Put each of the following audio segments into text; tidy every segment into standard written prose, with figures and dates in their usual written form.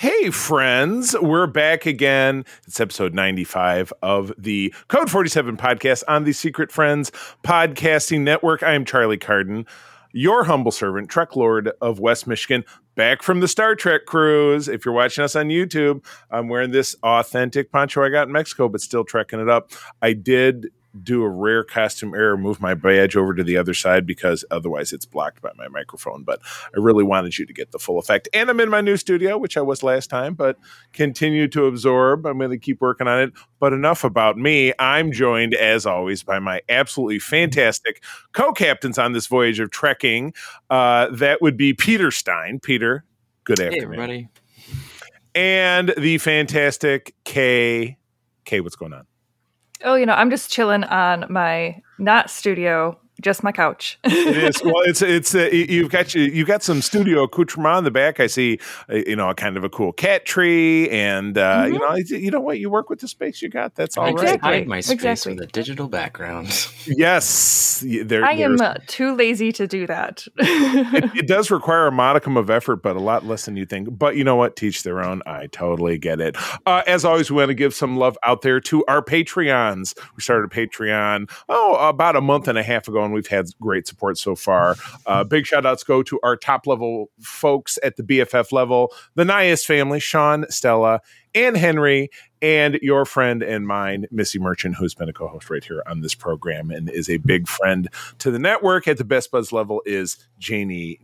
Hey friends, we're back again. It's episode 95 of the Code 47 podcast on the Secret Friends Podcasting Network. I am Charlie Carden, your humble servant, Trek Lord of West Michigan, back from the Star Trek cruise. If you're watching us on YouTube, I'm wearing this authentic poncho I got in Mexico, but still trekking it up. I did do a rare costume error, move my badge over to the other side because otherwise it's blocked by my microphone, but I really wanted you to get the full effect. And I'm in my new studio, which I was last time, but continue to absorb. I'm going to keep working on it, but enough about me. I'm joined, as always, by my absolutely fantastic co-captains on this voyage of trekking. That would be Peter Stein. Peter, good afternoon. Hey, everybody. And the fantastic Kay. Kay, what's going on? Oh, I'm just chilling on my not studio, just my couch. It is. Well, it's you've got some studio accoutrement in the back. I see, kind of a cool cat tree, and mm-hmm. you know what, you work with the space you got. That's all exactly. Right. I hide my space with a digital background. Yes, I am too lazy to do that. It does require a modicum of effort, but a lot less than you think. But you know what? Teach their own. I totally get it. As always, we want to give some love out there to our Patreons. We started a Patreon about a month and a half ago, and we've had great support so far. Big shout outs go to our top level folks at the BFF level, the Nias family, Sean, Stella, and Henry, and your friend and mine, Missy Merchant, who's been a co-host right here on this program and is a big friend to the network. At the Best Buds level is Jamie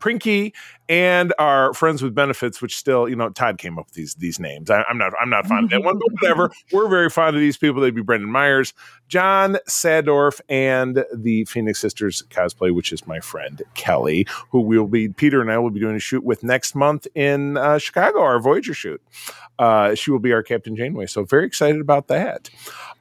Prinky, and our friends with benefits, which still, Todd came up with these names. I'm not fond of that one, but whatever. We're very fond of these people. They'd be Brendan Myers, John Sadorf, and the Phoenix Sisters cosplay, which is my friend Kelly, who Peter and I will be doing a shoot with next month in Chicago, our Voyager shoot. She will be our Captain Janeway, so very excited about that.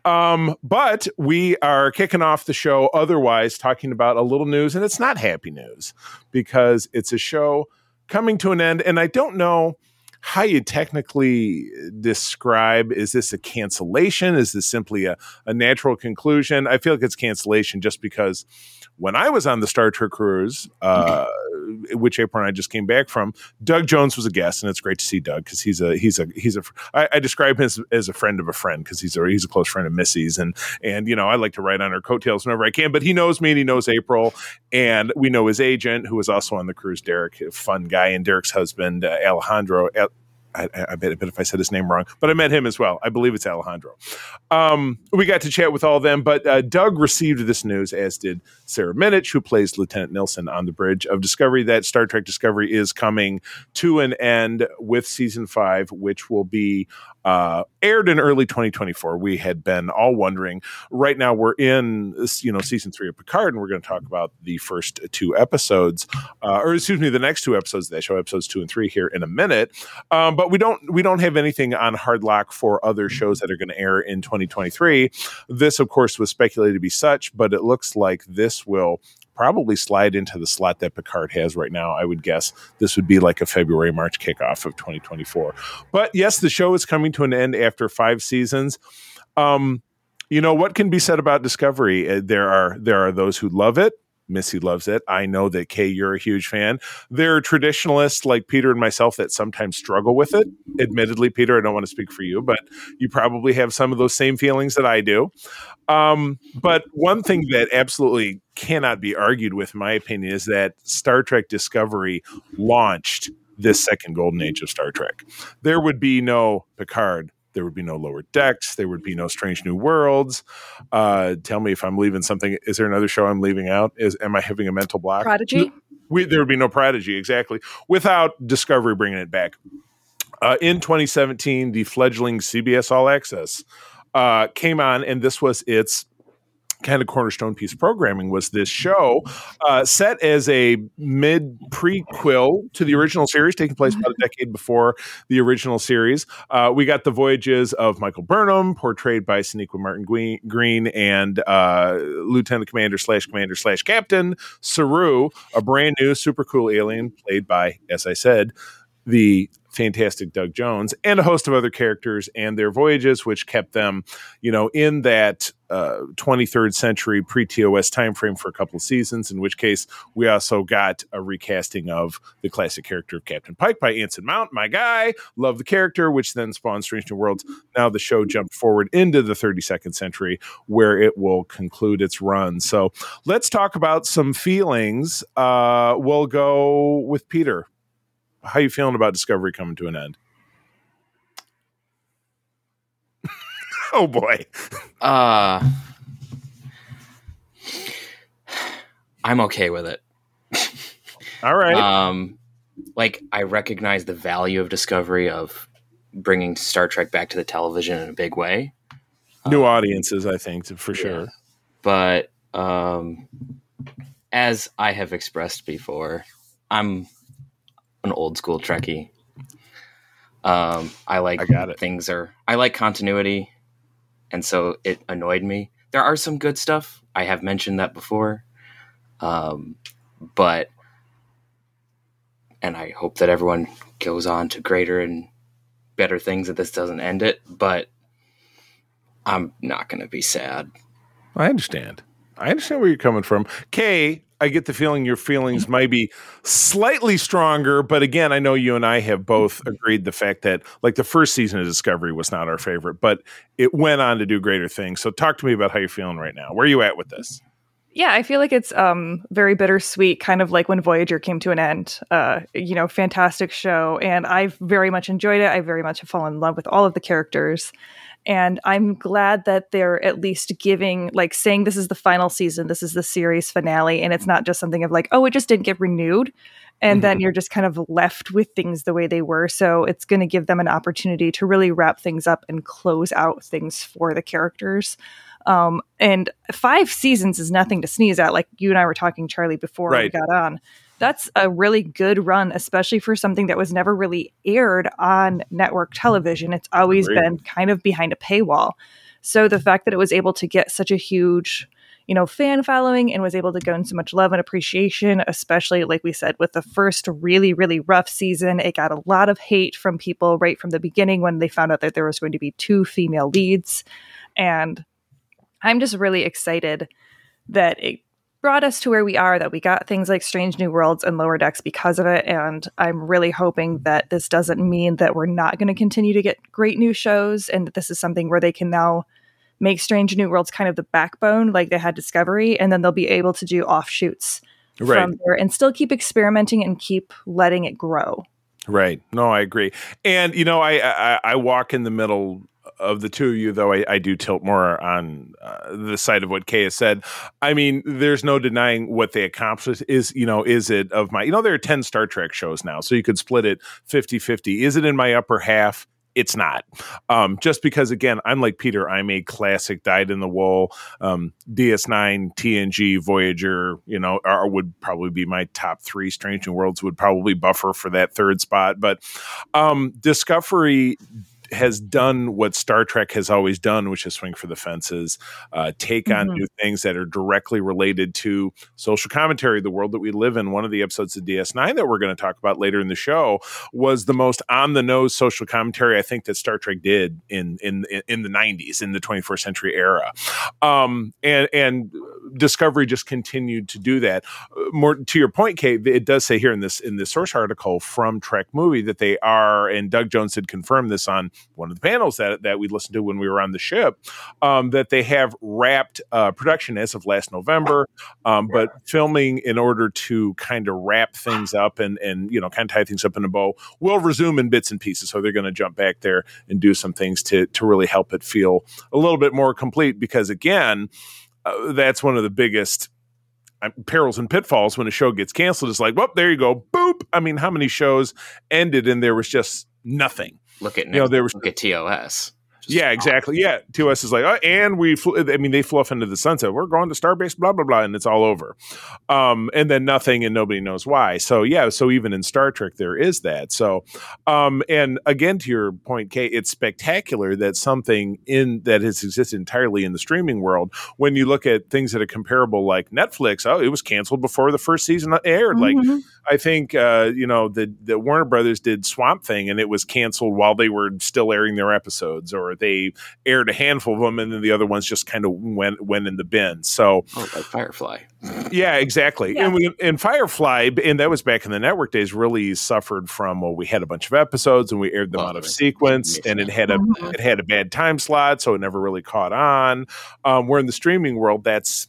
But we are kicking off the show otherwise talking about a little news, and it's not happy news because it's a show coming to an end, and I don't know how you technically describe, is this a cancellation? Is this simply a natural conclusion? I feel like it's cancellation just because when I was on the Star Trek cruise, which April and I just came back from, Doug Jones was a guest, and it's great to see Doug because I describe him as a friend of a friend because he's a close friend of Missy's, and I like to ride on her coattails whenever I can, but he knows me and he knows April, and we know his agent, who was also on the cruise, Derek, a fun guy, and Derek's husband, Alejandro. I bet if I said his name wrong, but I met him as well. I believe it's Alejandro. We got to chat with all of them, but Doug received this news, as did Sarah Minnich, who plays Lieutenant Nelson on the bridge of Discovery, that Star Trek Discovery is coming to an end with Season 5, which will be aired in early 2024. We had been all wondering. Right now we're in Season 3 of Picard, and we're going to talk about the first two episodes, the next two episodes of that show, episodes 2 and 3, here in a minute. But we don't have anything on hard lock for other shows that are going to air in 2023. This, of course, was speculated to be such, but it looks like this will probably slide into the slot that Picard has right now. I would guess this would be like a February, March kickoff of 2024. But yes, the show is coming to an end after 5 seasons. What can be said about Discovery? There are those who love it. Missy loves it. I know that, Kay, you're a huge fan. There are traditionalists like Peter and myself that sometimes struggle with it. Admittedly, Peter, I don't want to speak for you, but you probably have some of those same feelings that I do. But one thing that absolutely cannot be argued with, in my opinion, is that Star Trek Discovery launched this second golden age of Star Trek. There would be no Picard. There would be no Lower Decks. There would be no Strange New Worlds. Tell me if I'm leaving something. Is there another show I'm leaving out? Am I having a mental block? Prodigy? There would be no Prodigy, exactly. Without Discovery bringing it back. In 2017, the fledgling CBS All Access came on, and this was its kind of cornerstone piece of programming was this show, set as a prequel to the original series, taking place about a decade before the original series. We got the voyages of Michael Burnham, portrayed by Sonequa Martin Green, and Lieutenant Commander/Captain Saru, a brand new super cool alien played by, as I said, the fantastic Doug Jones, and a host of other characters and their voyages, which kept them, you know, in that 23rd century pre-TOS timeframe for a couple of seasons, in which case we also got a recasting of the classic character of Captain Pike by Anson Mount, my guy, love the character, which then spawned Strange New Worlds. Now the show jumped forward into the 32nd century where it will conclude its run. So let's talk about some feelings. We'll go with Peter. How are you feeling about Discovery coming to an end? Oh boy. I'm okay with it. All right. Like, I recognize the value of Discovery, of bringing Star Trek back to the television in a big way. New audiences, I think, for sure. Yeah. But as I have expressed before, I'm an old school Trekkie. I like continuity, and so it annoyed me. There are some good stuff. I have mentioned that before. But I hope that everyone goes on to greater and better things, that this doesn't end it, but I'm not going to be sad. I understand. I understand where you're coming from. Kay, I get the feeling your feelings might be slightly stronger, but again, I know you and I have both agreed the fact that, like, the first season of Discovery was not our favorite, but it went on to do greater things. So talk to me about how you're feeling right now. Where are you at with this? Yeah, I feel like it's very bittersweet, kind of like when Voyager came to an end. Fantastic show, and I've very much enjoyed it. I very much have fallen in love with all of the characters. And I'm glad that they're at least giving, like, saying this is the final season, this is the series finale, and it's not just something of like, oh, it just didn't get renewed, and then you're just kind of left with things the way they were. So it's going to give them an opportunity to really wrap things up and close out things for the characters. And 5 seasons is nothing to sneeze at. Like you and I were talking, Charlie, before we got on. That's a really good run, especially for something that was never really aired on network television. It's always been kind of behind a paywall. So the fact that it was able to get such a huge, fan following and was able to gain so much love and appreciation, especially, like we said, with the first really, really rough season, it got a lot of hate from people right from the beginning when they found out that there was going to be 2 female leads. And I'm just really excited that it brought us to where we are, that we got things like Strange New Worlds and Lower Decks because of it. And I'm really hoping that this doesn't mean that we're not going to continue to get great new shows, and that this is something where they can now make Strange New Worlds kind of the backbone, like they had Discovery, and then they'll be able to do offshoots from there and still keep experimenting and keep letting it grow. Right. No, I agree. And, I walk in the middle of the two of you, though I do tilt more on the side of what Kay has said. I mean, there's no denying what they accomplished. There are 10 Star Trek shows now, so you could split it 50-50. Is it in my upper half? It's not. Just because, again, I'm like Peter, I'm a classic dyed in the wool. DS9, TNG, Voyager, would probably be my top 3. Strange New Worlds would probably buffer for that third spot. But Discovery has done what Star Trek has always done, which is swing for the fences, take on new things that are directly related to social commentary, the world that we live in. One of the episodes of DS9 that we're going to talk about later in the show was the most on the nose social commentary I think that Star Trek did in the 90s, in the 21st century era. And Discovery just continued to do that. More to your point, Kate, it does say here in this source article from Trek Movie that they are, and Doug Jones had confirmed this on one of the panels that we listened to when we were on the ship, that they have wrapped production as of last November, but filming in order to kind of wrap things up and kind of tie things up in a bow will resume in bits and pieces. So they're going to jump back there and do some things to really help it feel a little bit more complete, because again, that's one of the biggest perils and pitfalls when a show gets canceled. It's like, well, there you go, boop. I mean, how many shows ended and there was just nothing? Look at TOS. Yeah, exactly. Yeah. To us is like, oh, and they flew off into the sunset. We're going to Starbase, blah, blah, blah. And it's all over. And then nothing and nobody knows why. So, yeah. So even in Star Trek, there is that. So, and again, to your point, Kay, it's spectacular that something in that has existed entirely in the streaming world. When you look at things that are comparable, like Netflix, oh, it was canceled before the first season aired. Mm-hmm. Like, I think, the Warner Brothers did Swamp Thing and it was canceled while they were still airing their episodes, or they aired a handful of them and then the other ones just kind of went in the bin. So, like Firefly. Yeah, exactly. Yeah. And Firefly, and that was back in the network days, really suffered from, well, we had a bunch of episodes and we aired them out of sequence, and it had a bad time slot, so it never really caught on. Where in the streaming world, that's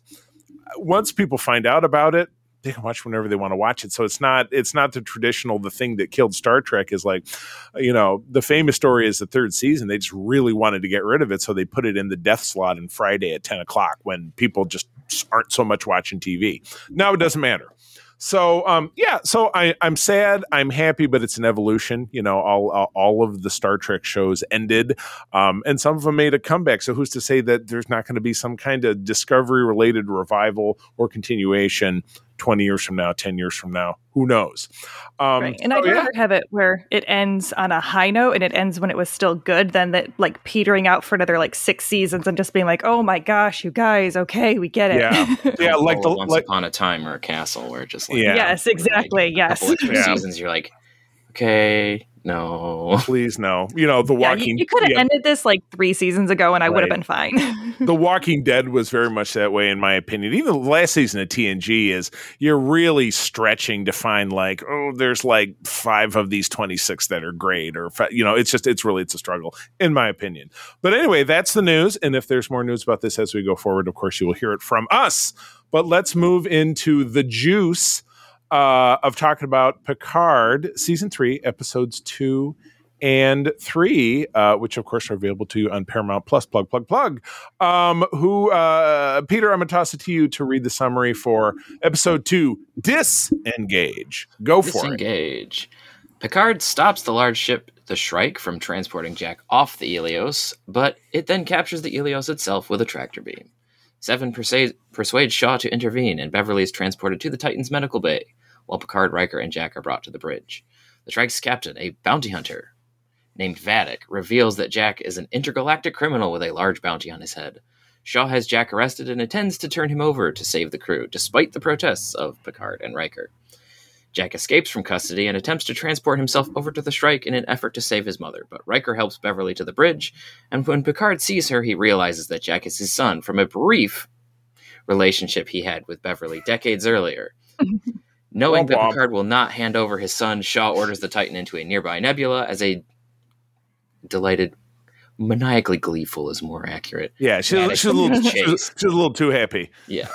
once people find out about it, they can watch whenever they want to watch it. So it's not the traditional, the thing that killed Star Trek is like, the famous story is the third season. They just really wanted to get rid of it. So they put it in the death slot on Friday at 10 o'clock when people just aren't so much watching TV. Now it doesn't matter. So, so I'm sad, I'm happy, but it's an evolution. All of the Star Trek shows ended, and some of them made a comeback. So who's to say that there's not going to be some kind of Discovery-related revival or continuation 20 years from now, 10 years from now, who knows? Right. And I'd rather have it where it ends on a high note and it ends when it was still good than that, like, petering out for another like 6 seasons and just being like, oh my gosh, you guys, okay, we get it. Yeah, yeah, like the Once Upon a Time or a Castle where it just like, yeah. Yes, exactly. Like, yes. A couple seasons you're like, okay, no, please, no. The Walking. You could have ended this like 3 seasons ago, and I would have been fine. The Walking Dead was very much that way, in my opinion. Even the last season of TNG is you're really stretching to find like, oh, there's like 5 of these 26 that are great, or it's a struggle, in my opinion. But anyway, that's the news, and if there's more news about this as we go forward, of course, you will hear it from us. But let's move into the juice. Of talking about Picard season 3, episodes 2 and 3, which of course are available to you on Paramount Plus. Plug, plug, plug. Peter, I'm gonna toss it to you to read the summary for episode 2, Disengage. Go for it. Disengage. Picard stops the large ship, the Shrike, from transporting Jack off the Helios, but it then captures the Helios itself with a tractor beam. Seven persuades Shaw to intervene, and Beverly is transported to the Titan's medical bay, while Picard, Riker, and Jack are brought to the bridge. The Shrike's captain, a bounty hunter named Vatic, reveals that Jack is an intergalactic criminal with a large bounty on his head. Shaw has Jack arrested and intends to turn him over to save the crew, despite the protests of Picard and Riker. Jack escapes from custody and attempts to transport himself over to the Shrike in an effort to save his mother, but Riker helps Beverly to the bridge, and when Picard sees her, he realizes that Jack is his son from a brief relationship he had with Beverly decades earlier. Knowing that Picard will not hand over his son, Shaw orders the Titan into a nearby nebula as a delighted... Maniacally gleeful is more accurate. Yeah, she's a little too happy. Yeah.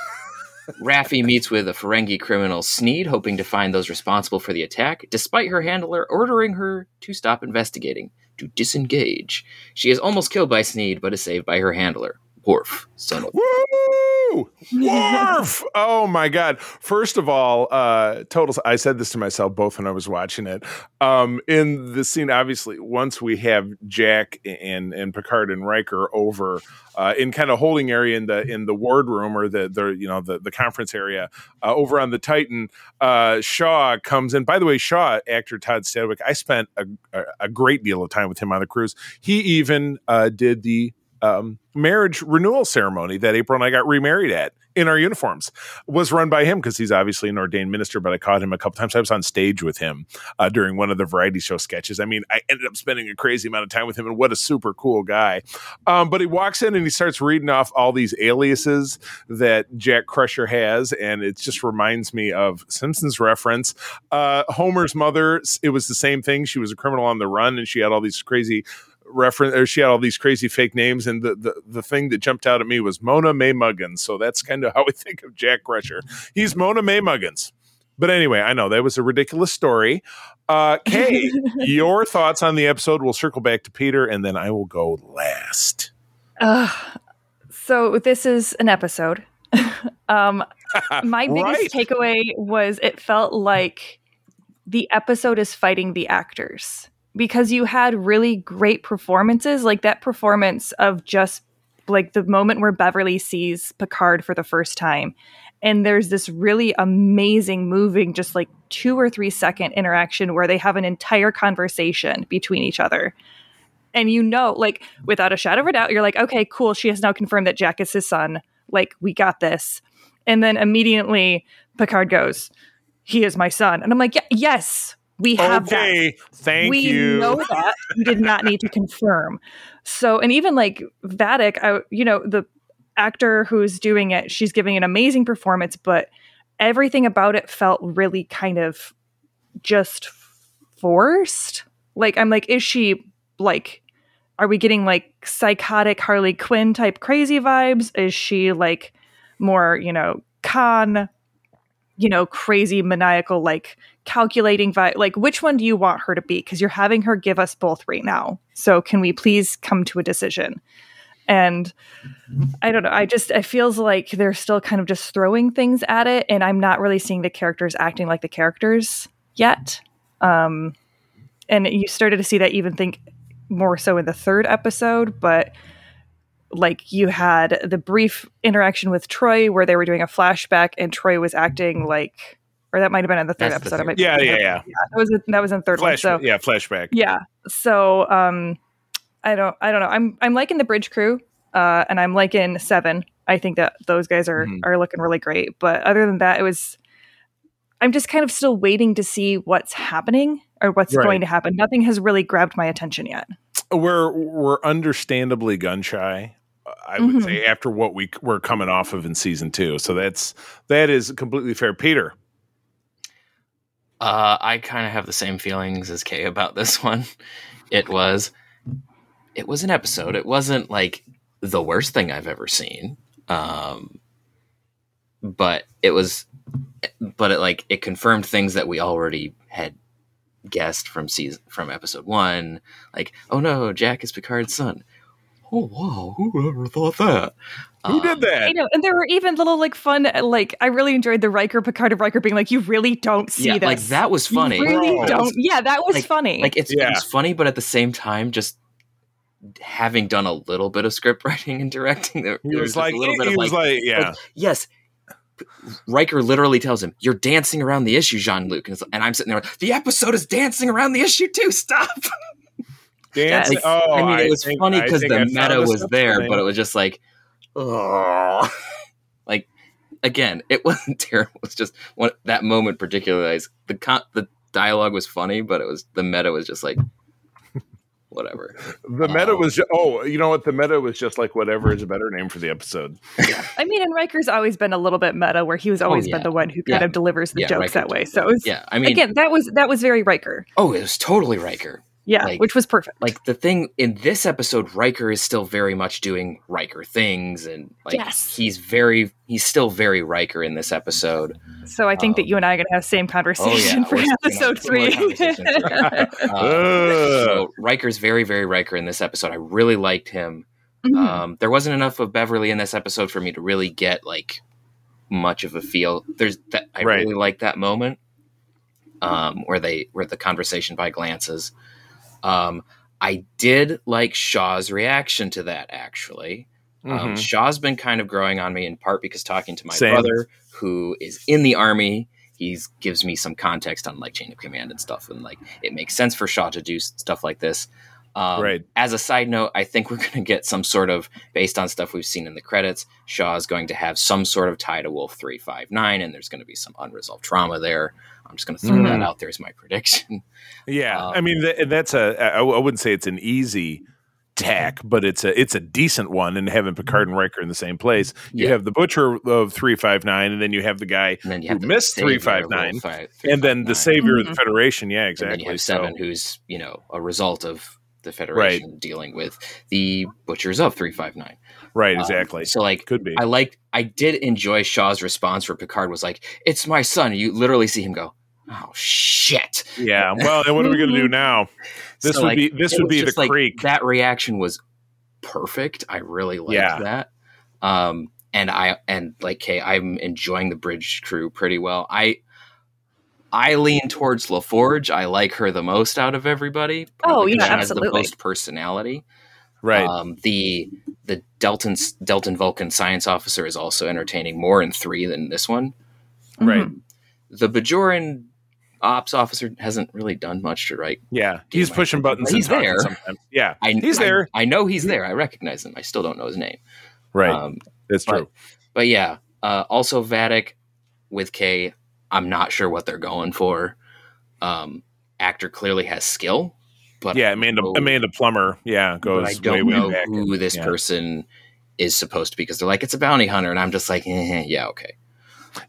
Raffi meets with a Ferengi criminal, Sneed, hoping to find those responsible for the attack, despite her handler ordering her to stop investigating, to disengage. She is almost killed by Sneed, but is saved by her handler, Worf. Son of... Woo! Worf! Oh, my God. First of all, I said this to myself both when I was watching it. In the scene, obviously, once we have Jack and Picard and Riker over... in kind of holding area in the wardroom or the conference area over on the Titan, Shaw comes in. By the way, Shaw, actor Todd Stadwick, I spent a great deal of time with him on the cruise. He even did the marriage renewal ceremony that April and I got remarried at in our uniforms. Was run by him because he's obviously an ordained minister, but I caught him a couple times. I was on stage with him during one of the variety show sketches. I mean, I ended up spending a crazy amount of time with him, and what a super cool guy. But he walks in and he starts reading off all these aliases that Jack Crusher has, and it just reminds me of Simpsons reference. Homer's mother, it was the same thing. She was a criminal on the run, and she had all these crazy... fake names, and the thing that jumped out at me was Mona May Muggins. So that's kind of how we think of Jack Crusher. He's Mona May Muggins. But anyway, I know that was a ridiculous story. Kay, your thoughts on the episode. We'll circle back to Peter, and then I will go last. So this is an episode. My biggest takeaway was it felt like the episode is fighting the actors. because you had really great performances, like that performance of just like the moment where Beverly sees Picard for the first time. And there's this really amazing, moving, just like 2 or 3 second interaction where they have an entire conversation between each other. And you know, like without a shadow of a doubt, you're like, okay, cool. She has now confirmed that Jack is his son. Like, we got this. And then immediately Picard goes, he is my son. And I'm like, yes, we have okay, that. Thank we you. We know that. You did not need to confirm. So, and even like Vatic, the actor who's doing it, she's giving an amazing performance, but everything about it felt really kind of just forced. Like, I'm like, is she like, are we getting like psychotic Harley Quinn type crazy vibes? Is she like more, Khan, crazy maniacal, like calculating vibe? Like, which one do you want her to be? Because you're having her give us both right now. So can we please come to a decision? And I don't know. It feels like they're still kind of just throwing things at it. And I'm not really seeing the characters acting like the characters yet. And you started to see that even think more so in the third episode. But like you had the brief interaction with Troy where they were doing a flashback and Troy was acting like, or that might have been in the third episode. That was in the third one. So yeah, flashback. Yeah. So, I don't know. I'm liking the Bridge Crew, and I'm liking Seven. I think that those guys are looking really great. But other than that, I'm just kind of still waiting to see what's happening or what's going to happen. Nothing has really grabbed my attention yet. We're understandably gun shy, I would say, after what we're coming off of in season 2. So that is completely fair, Peter. I kind of have the same feelings as Kay about this one. It was an episode. It wasn't like the worst thing I've ever seen. But it confirmed things that we already had guessed from episode 1. Like, oh no, Jack is Picard's son. Oh wow, who ever thought that? Who did that? And there were even little like fun, like I really enjoyed the Picard of Riker being like, you really don't see this. Like that was funny. You really don't. Yeah, that was funny. Like it was funny, but at the same time, just having done a little bit of script writing and directing, yes. Riker literally tells him, "You're dancing around the issue, Jean-Luc," and I'm sitting there like, the episode is dancing around the issue too. Stop. Dance. Like, it was funny because the meta was there, but it was just like, oh, like again, it wasn't terrible. It's just that moment particularly. The dialogue was funny, but the meta was just like, whatever. The meta was just, the meta was just like whatever is a better name for the episode. Yeah. I mean, and Riker's always been a little bit meta, where he was always been the one who kind of delivers the jokes Riker that way. So it was, again, that was very Riker. Oh, it was totally Riker. Yeah, like, which was perfect. Like the thing in this episode, Riker is still very much doing Riker things, and like he's still very Riker in this episode. So I think that you and I are gonna have the same conversation for episode 3. So Riker's very, very Riker in this episode. I really liked him. There wasn't enough of Beverly in this episode for me to really get like much of a feel. I really like that moment where the conversation by glances. I did like Shaw's reaction to that, actually. Shaw's been kind of growing on me, in part because talking to my brother, who is in the Army, he gives me some context on like chain of command and stuff. And like, it makes sense for Shaw to do stuff like this. As a side note, I think we're going to get some sort of, based on stuff we've seen in the credits, Shaw's going to have some sort of tie to Wolf 359, and there's going to be some unresolved trauma there. I'm just going to throw that out there as my prediction. Yeah, I wouldn't say it's an easy tack, but it's a decent one. And having Picard and Riker in the same place, you have the butcher of 359, and then you have the guy who missed 359, and then the savior of the Federation. Yeah, exactly. And then you have Seven, who's a result of the Federation dealing with the butchers of 359. Right, exactly. So like, could be. I did enjoy Shaw's response where Picard was like, "It's my son." You literally see him go, "Oh shit." Yeah. Well, and what are we going to do now? This would be the creek. That reaction was perfect. I really liked that. And like Kay, I'm enjoying the Bridge Crew pretty well. I I lean towards LaForge. I like her the most out of everybody. Oh, yeah, she absolutely has the most personality. Right. The Delton Vulcan science officer is also entertaining more in 3 than this one. Right. Mm-hmm. The Bajoran ops officer hasn't really done much to write. Yeah, he's pushing buttons. He's there. Sometimes. Yeah, he's there. I know he's there. I recognize him. I still don't know his name. Right. That's true. But yeah, also Vatic with K. I'm not sure what they're going for. Actor clearly has skill, but yeah, Amanda Plummer. Yeah, goes. I don't know back who this person is supposed to be because they're like it's a bounty hunter, and I'm just like, yeah, okay.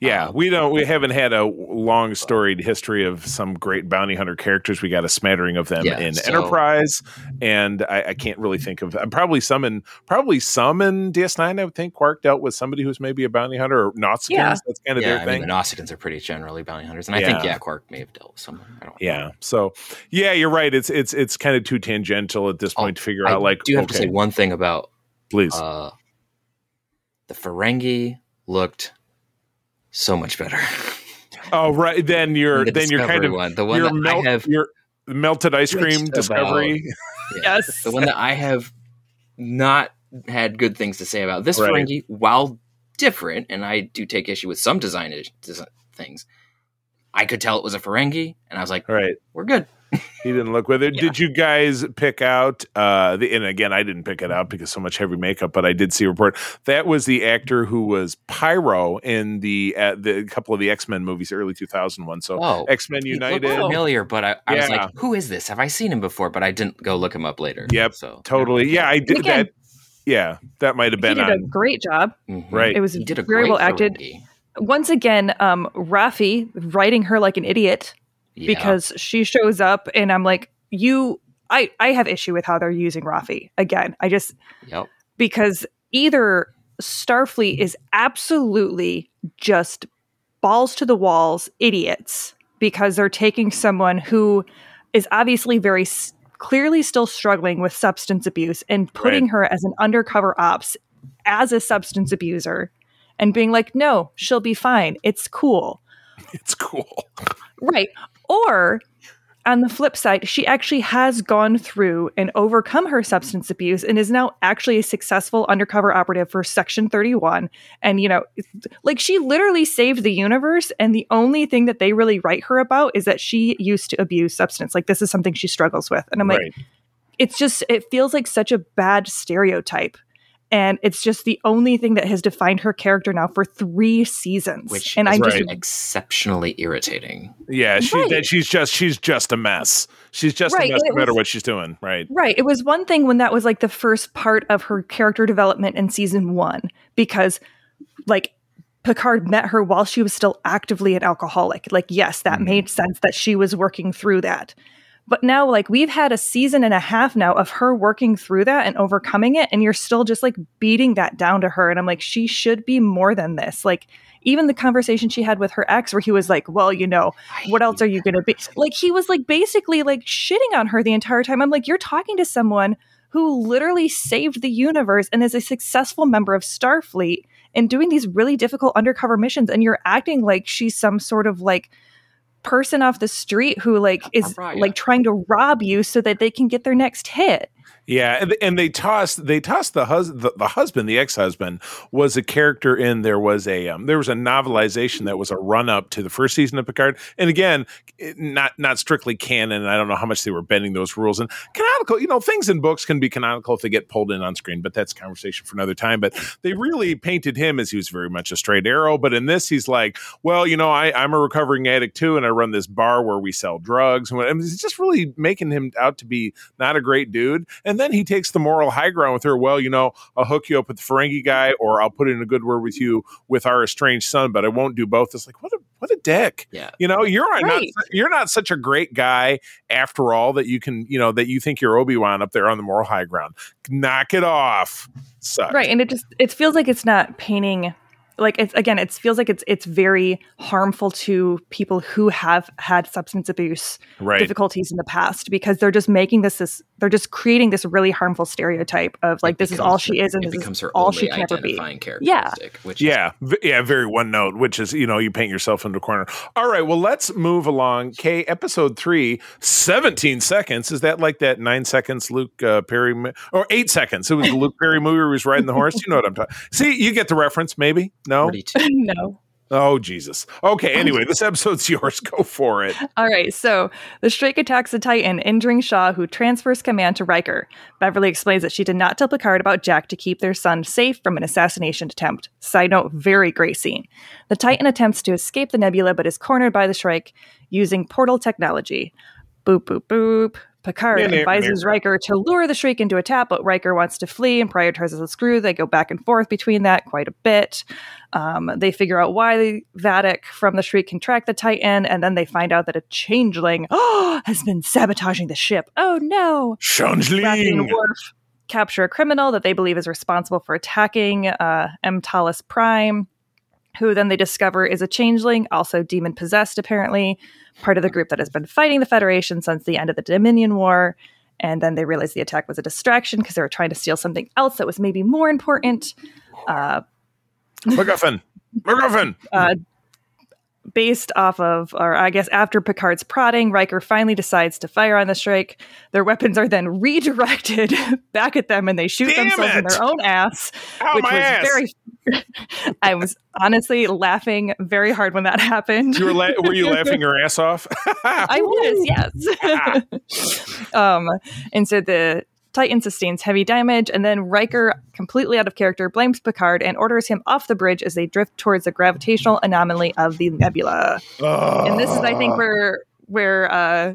Yeah, we haven't had a long storied history of some great bounty hunter characters. We got a smattering of them in Enterprise, and I can't really think of probably some in DS9. I would think Quark dealt with somebody who's maybe a bounty hunter or Nausicaans. Yeah. That's kind of their thing. The Nausicaans are pretty generally bounty hunters, and I think Quark may have dealt with someone. I don't know. Yeah, so you're right. It's kind of too tangential at this point to figure out. Like, do you have to say one thing about please? The Ferengi looked so much better. Oh, right. Then you're kind of one. The one that I have your melted ice cream Discovery. About, yes. The one that I have not had good things to say about. This Ferengi, while different, and I do take issue with some design things, I could tell it was a Ferengi, and I was like, we're good. He didn't look with it. Yeah. Did you guys pick out and again, I didn't pick it out because so much heavy makeup, but I did see a report. That was the actor who was Pyro in the couple of the X-Men movies, early 2001. So X-Men United. He looked familiar, but I was like, who is this? Have I seen him before? But I didn't go look him up later. Yep, so totally. Yeah, I did again, that. Yeah, that might have been he did a great job. Mm-hmm. Right. It was very well acted. Ferengi. Once again, Raffi writing her like an idiot. Yeah. Because she shows up and I'm like, I have issue with how they're using Raffi again. I just, because either Starfleet is absolutely just balls to the walls idiots because they're taking someone who is obviously very clearly still struggling with substance abuse and putting her as an undercover ops as a substance abuser and being like, no, she'll be fine. It's cool. It's cool. Right. Or on the flip side, she actually has gone through and overcome her substance abuse and is now actually a successful undercover operative for Section 31. And, like she literally saved the universe. And the only thing that they really write her about is that she used to abuse substance. Like this is something she struggles with. And I'm like, it's just, it feels like such a bad stereotype. And it's just the only thing that has defined her character now for 3 seasons, which is just exceptionally irritating. Yeah, she's just a mess. She's just a mess, no matter what she's doing. Right. It was one thing when that was like the first part of her character development in season 1, because like Picard met her while she was still actively an alcoholic. Like, yes, that made sense that she was working through that. But now, like, we've had a season and a half now of her working through that and overcoming it. And you're still just, like, beating that down to her. And I'm like, she should be more than this. Like, even the conversation she had with her ex where he was like, well, what else are you going to be? Like, he was, like, basically, like, shitting on her the entire time. I'm like, you're talking to someone who literally saved the universe and is a successful member of Starfleet and doing these really difficult undercover missions. And you're acting like she's some sort of, like, person off the street who like is like trying to rob you so that they can get their next hit. Yeah, and they tossed the husband, the ex-husband was a character in there was a novelization that was a run-up to the first season of Picard. And again, not strictly canon. I don't know how much they were bending those rules. And canonical, things in books can be canonical if they get pulled in on screen, but that's a conversation for another time. But they really painted him as he was very much a straight arrow. But in this, he's like, well, I'm a recovering addict too, and I run this bar where we sell drugs. And it's just really making him out to be not a great dude. And then he takes the moral high ground with her. Well, I'll hook you up with the Ferengi guy, or I'll put in a good word with you with our estranged son, but I won't do both. It's like, what a dick. Yeah. You're not such a great guy after all that you can, that you think you're Obi-Wan up there on the moral high ground. Knock it off. Sucks. Right. And it feels like it's not painting like it's again, it feels like it's very harmful to people who have had substance abuse difficulties in the past, because they're just making this they're just creating this really harmful stereotype of like this is all she is and this becomes her all she can ever be. Characteristic, which very one note, which is, you know, you paint yourself into a corner. All right, well, let's move along. Kay, episode 3, 17 seconds. Is that like that 9 seconds Luke Perry or 8 seconds? It was the Luke Perry movie where he was riding the horse. You know what I'm talking. See, you get the reference, maybe? No? 42. No. Oh, Jesus. Okay, anyway, this episode's yours. Go for it. All right, so the Drake attacks the Titan, injuring Shaw, who transfers command to Riker. Beverly explains that she did not tell Picard about Jack to keep their son safe from an assassination attempt. Side note, very great scene. The Titan attempts to escape the Nebula, but is cornered by the Drake using portal technology. Boop, boop, boop. Picard advises Riker to lure the Shriek into a tap, but Riker wants to flee and prioritizes the screw. They go back and forth between that quite a bit. They figure out why the Vatic from the Shriek can track the Titan, and then they find out that a changeling has been sabotaging the ship. Oh no! Changeling! Ratchet and Worf capture a criminal that they believe is responsible for attacking M'Tallis Prime, who then they discover is a changeling, also demon-possessed apparently, part of the group that has been fighting the Federation since the end of the Dominion War. And then they realize the attack was a distraction because they were trying to steal something else that was maybe more important. MacGuffin! MacGuffin! Based off of, or I guess after Picard's prodding, Riker finally decides to fire on the Shrike. Their weapons are then redirected back at them, and they shoot themselves in their own ass. I was honestly laughing very hard when that happened. Were you laughing your ass off? I was, yes. And so the Titan sustains heavy damage, and then Riker, completely out of character, blames Picard and orders him off the bridge as they drift towards the gravitational anomaly of the Nebula. And this is, I think, where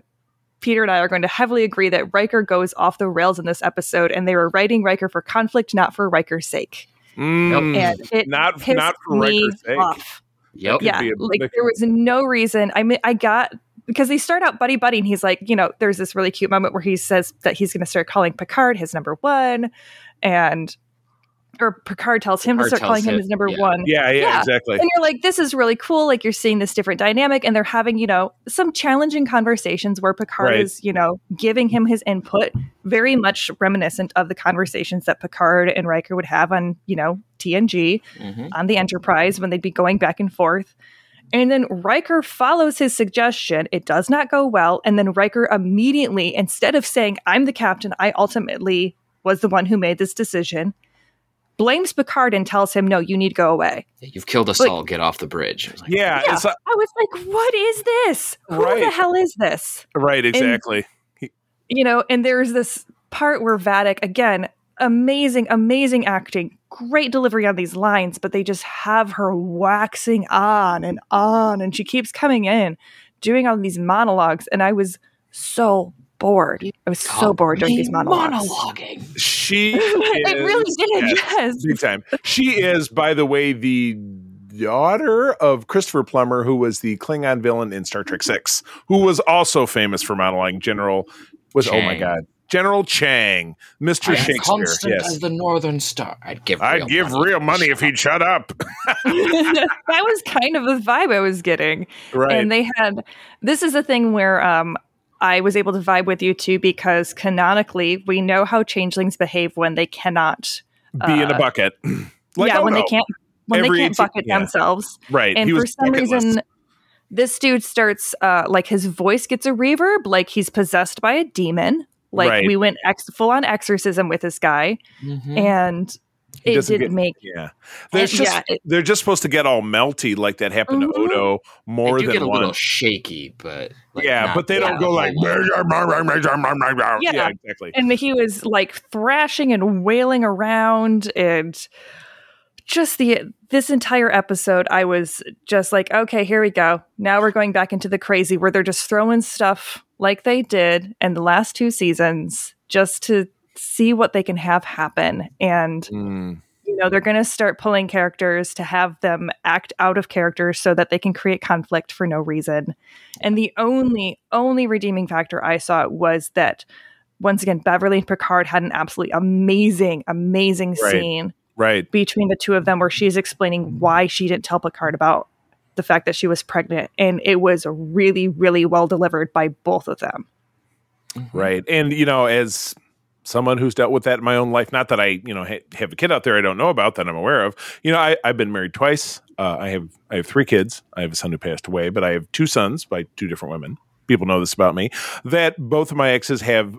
Peter and I are going to heavily agree that Riker goes off the rails in this episode, and they were writing Riker for conflict, not for Riker's sake. And it not for Riker's sake. Off. Yep. Yeah, like there was no reason. I mean, I got. Because they start out buddy-buddy, and he's like, you know, there's this really cute moment where he says that he's going to start calling Picard his number one, or Picard tells him to start calling him his number one. Yeah, exactly. And you're like, this is really cool. Like, you're seeing this different dynamic, and they're having, you know, some challenging conversations where Picard is, you know, giving him his input, very much reminiscent of the conversations that Picard and Riker would have on, you know, TNG, on the Enterprise, when they'd be going back and forth. And then Riker follows his suggestion. It does not go well. And then Riker immediately, instead of saying, I'm the captain, I ultimately was the one who made this decision, blames Picard and tells him, no, you need to go away. You've killed us all. Get off the bridge. Like, yeah. I was like, what is this? Who the hell is this? Right, exactly. And, you know, and there's this part where Vatic, again, amazing acting, great delivery on these lines, but they just have her waxing on, and she keeps coming in doing all these monologues, and I was so bored. During these monologues. Monologuing. She is, it really did, yes. Big time. She is, by the way, the daughter of Christopher Plummer, who was the Klingon villain in Star Trek VI, who was also famous for monologuing. General Chang, Mr. Shakespeare. Constant as the Northern Star. I'd give real money if he'd shut up. That was kind of the vibe I was getting. Right. And they had, this is a thing where I was able to vibe with you too, because canonically we know how changelings behave when they cannot be in a bucket. Like, they can't bucket themselves. Right. And for some reason, this dude starts like his voice gets a reverb, like he's possessed by a demon. Like, we went full-on exorcism with this guy, and it didn't make... Yeah. They're just supposed to get all melty, like that happened to Odo more than once. They do get a little shaky, but... Like, but they don't go like... Yeah, exactly. And he was, like, thrashing and wailing around, and just this entire episode, I was just like, okay, here we go. Now we're going back into the crazy, where they're just throwing stuff... like they did in the last 2 seasons, just to see what they can have happen. And, you know, they're going to start pulling characters to have them act out of character so that they can create conflict for no reason. And the only redeeming factor I saw was that, once again, Beverly and Picard had an absolutely amazing scene right between the two of them, where she's explaining why she didn't tell Picard about the fact that she was pregnant, and it was really, really well delivered by both of them. Right. And, you know, as someone who's dealt with that in my own life, not that I, you know, have a kid out there I don't know about that I'm aware of. You know, I've been married twice. I have three kids. I have a son who passed away, but I have two sons by two different women. People know this about me, that both of my exes have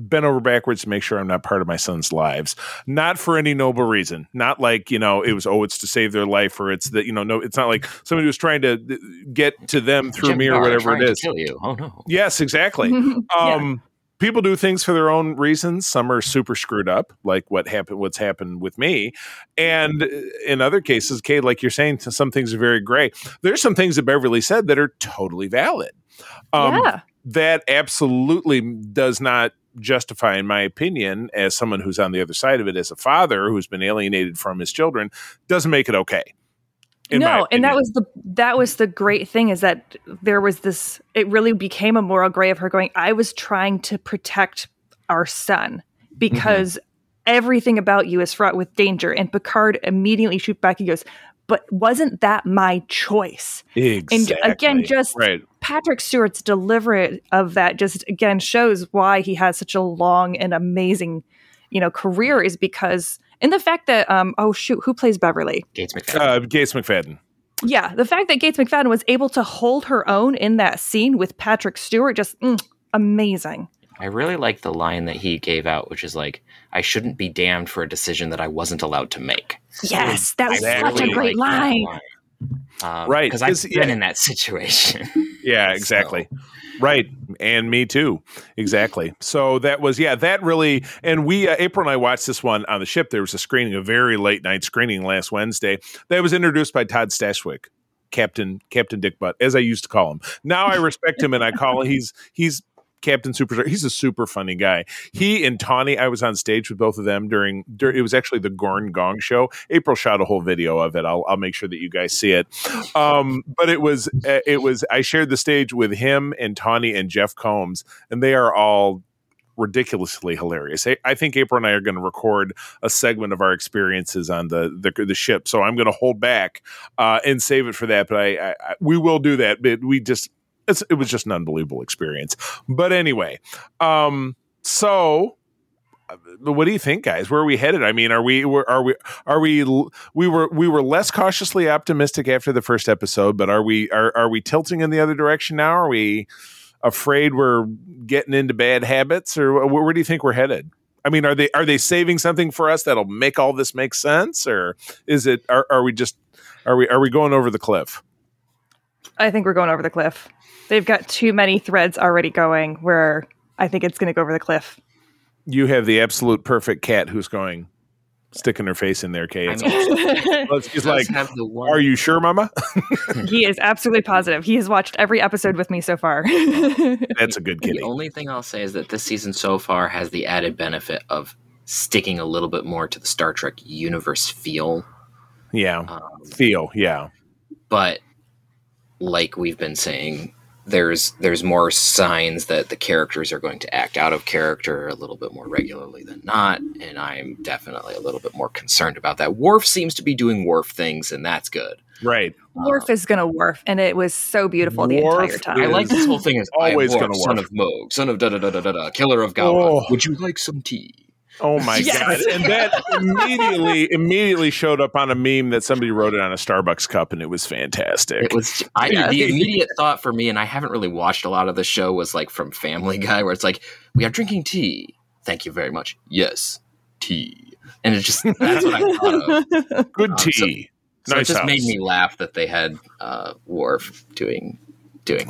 bent over backwards to make sure I'm not part of my son's lives. Not for any noble reason. Not like, you know, it was, oh, it's to save their life, or it's that, you know, no, it's not like somebody was trying to get to them through Jim me or whatever it is. Kill you. Oh, no. Yes, exactly. People do things for their own reasons. Some are super screwed up, like what's happened with me. And in other cases, Kay, like you're saying, some things are very gray. There's some things that Beverly said that are totally valid. That absolutely does not justify, in my opinion, as someone who's on the other side of it, as a father who's been alienated from his children, doesn't make it okay. No, and that was the great thing, is that there was this, it really became a moral gray of her going, I was trying to protect our son because everything about you is fraught with danger. And Picard immediately shoots back and goes, but wasn't that my choice? Exactly. And again, just Patrick Stewart's delivery of that just, again, shows why he has such a long and amazing, you know, career, is because, and the fact that, who plays Beverly? Gates McFadden. Yeah, the fact that Gates McFadden was able to hold her own in that scene with Patrick Stewart, just amazing. I really like the line that he gave out, which is like, I shouldn't be damned for a decision that I wasn't allowed to make. Yes, that was such a great line. Right. Because I've been in that situation. Yeah, exactly. So. Right. And me too. Exactly. So that was, that really, and we, April and I watched this one on the ship. There was a screening, a very late night screening last Wednesday that was introduced by Todd Stashwick. Captain Dick Butt, as I used to call him. Now I respect him and I call him, he's Captain Superstar. He's a super funny guy. He and Tawny, I was on stage with both of them during it was actually the Gorn Gong Show. April shot a whole video of it. I'll make sure that you guys see it. But it was I shared the stage with him and Tawny and Jeff Combs, and they are all ridiculously hilarious. I think April and I are going to record a segment of our experiences on the ship, so I'm going to hold back and save it for that. But we will do that. But we just. It was just an unbelievable experience. But anyway, so what do you think, guys? Where are we headed? I mean, we were less cautiously optimistic after the first episode, but are we tilting in the other direction now? Are we afraid we're getting into bad habits, or where do you think we're headed? I mean, are they saving something for us that'll make all this make sense, or is it are we going over the cliff? I think we're going over the cliff. They've got too many threads already going where I think it's going to go over the cliff. You have the absolute perfect cat who's going, sticking her face in there, Kay. She's like, are you sure, Mama? He is absolutely positive. He has watched every episode with me so far. That's a good kitty. The only thing I'll say is that this season so far has the added benefit of sticking a little bit more to the Star Trek universe feel. Yeah. But like we've been saying, there's more signs that the characters are going to act out of character a little bit more regularly than not, and I'm definitely a little bit more concerned about that. Worf seems to be doing Worf things, and that's good. Right. Worf is going to Worf, and it was so beautiful the entire time. I like this whole thing. Is always going to Worf. Son of Moog, son of da-da-da-da-da-da, killer of Galvan. Oh. Would you like some tea? Oh my God! And that immediately showed up on a meme that somebody wrote it on a Starbucks cup, and it was fantastic. It was the immediate thought for me, and I haven't really watched a lot of the show, was like from Family Guy, where it's like, we are drinking tea. Thank you very much. Yes, tea, and it's just that's what I thought of. Good tea. Nice. It just made me laugh that they had Worf doing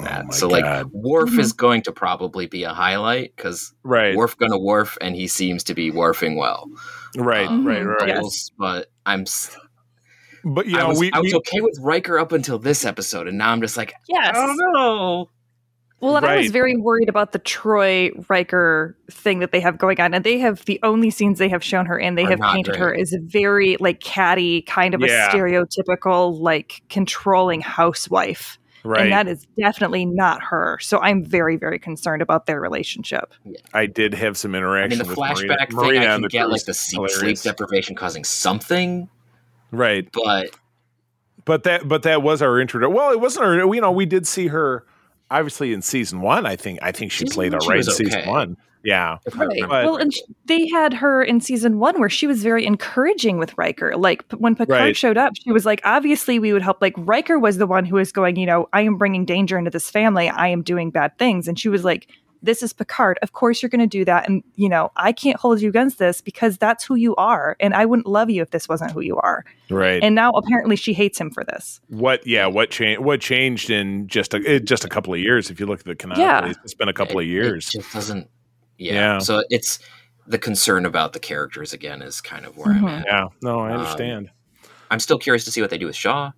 that. Oh, so God. Worf is going to probably be a highlight because Worf gonna Worf, and he seems to be Worfing well. Right. Yes. But I was okay with Riker up until this episode, and now I'm just like, yes. I don't know. Well, and I was very worried about the Troy Riker thing that they have going on, and they have the only scenes they have shown her in. They have painted her as a very catty, kind of a stereotypical controlling housewife. Right. And that is definitely not her. So I'm very, very concerned about their relationship. Yeah. I did have some interaction with Marina. The flashback thing, I can get like the sleep deprivation causing something. Right. But that was our introduction. Well, it wasn't her. You know, we did see her obviously in season one. I think she played all right in season one. Yeah. Right. Well, and they had her in season one where she was very encouraging with Riker. Like when Picard showed up, she was like, obviously we would help. Like Riker was the one who was going, you know, I am bringing danger into this family. I am doing bad things. And she was like, this is Picard. Of course you're going to do that. And, you know, I can't hold you against this because that's who you are. And I wouldn't love you if this wasn't who you are. Right. And now apparently she hates him for this. What changed in just a couple of years? If you look at the canonical, it's been a couple of years. It just doesn't. Yeah. So it's the concern about the characters again is kind of where I'm at. Yeah. No, I understand. I'm still curious to see what they do with Shaw.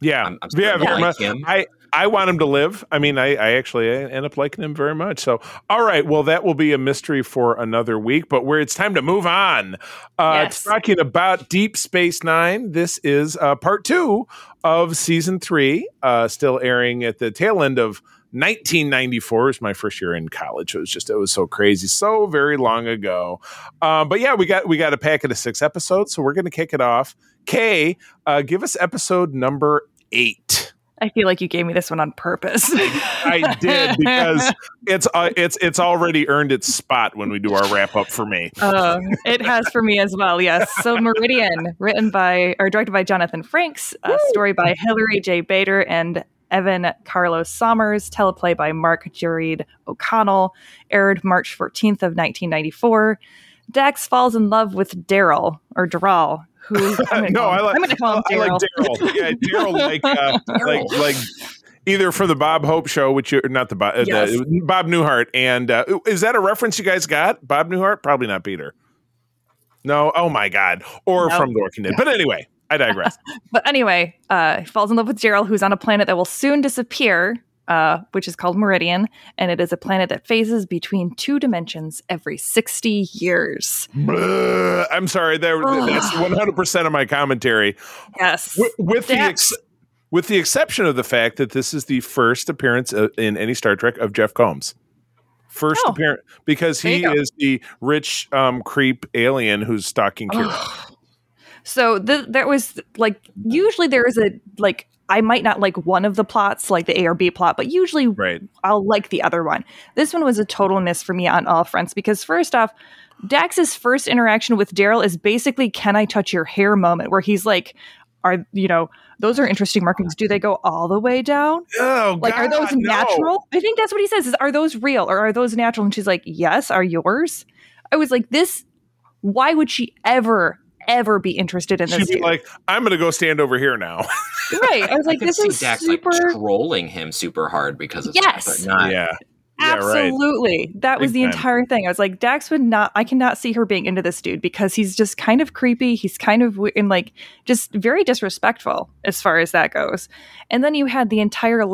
Yeah. I'm still like him. I want him to live. I mean, I actually end up liking him very much. So, all right. Well, that will be a mystery for another week, but it's time to move on. Talking about Deep Space Nine. This is part two of season three, still airing at the tail end of 1994 was my first year in college. It was so crazy, so very long ago. But yeah, we got a packet of 6 episodes, so we're going to kick it off. Kay, give us episode number 8. I feel like you gave me this one on purpose. I did, because it's already earned its spot when we do our wrap up for me. It has for me as well. Yes. So Meridian, directed by Jonathan Franks, story by Hilary J. Bader and Evan Carlos Sommers, teleplay by Mark Jared O'Connell, aired March 14th of 1994. Dax falls in love with Daryl, or Daral, who I'm going to call him Daryl. I like Daryl. Yeah, Daryl, like either from the Bob Hope show, which you're not the Bob Newhart, and is that a reference you guys got? Bob Newhart, probably not Peter. No, oh my God, from The Walking Dead. But anyway. I digress. But anyway, he falls in love with Daryl, who's on a planet that will soon disappear, which is called Meridian. And it is a planet that phases between two dimensions every 60 years. I'm sorry. That's 100% of my commentary. Yes. With the exception of the fact that this is the first appearance in any Star Trek of Jeff Combs. First appearance, because he is the rich creep alien who's stalking Kira. So that was like, usually there is I might not like one of the plots, like the A or B plot, but usually I'll like the other one. This one was a total miss for me on all fronts, because first off, Dax's first interaction with Daryl is basically, can I touch your hair moment, where he's like, those are interesting markings. Do they go all the way down? Oh, like, God, are those natural? No. I think that's what he says is, are those real or are those natural? And she's like, yes, are yours? I was like, why would she ever be interested in this? She'd be like, I'm going to go stand over here now. Right. I was like, this is Dax, super... like, trolling him super hard because of that, but not... Yeah. Absolutely. Yeah, right. That was the entire thing. I was like, Dax I cannot see her being into this dude, because he's just kind of creepy. He's kind of just very disrespectful as far as that goes. And then you had the entire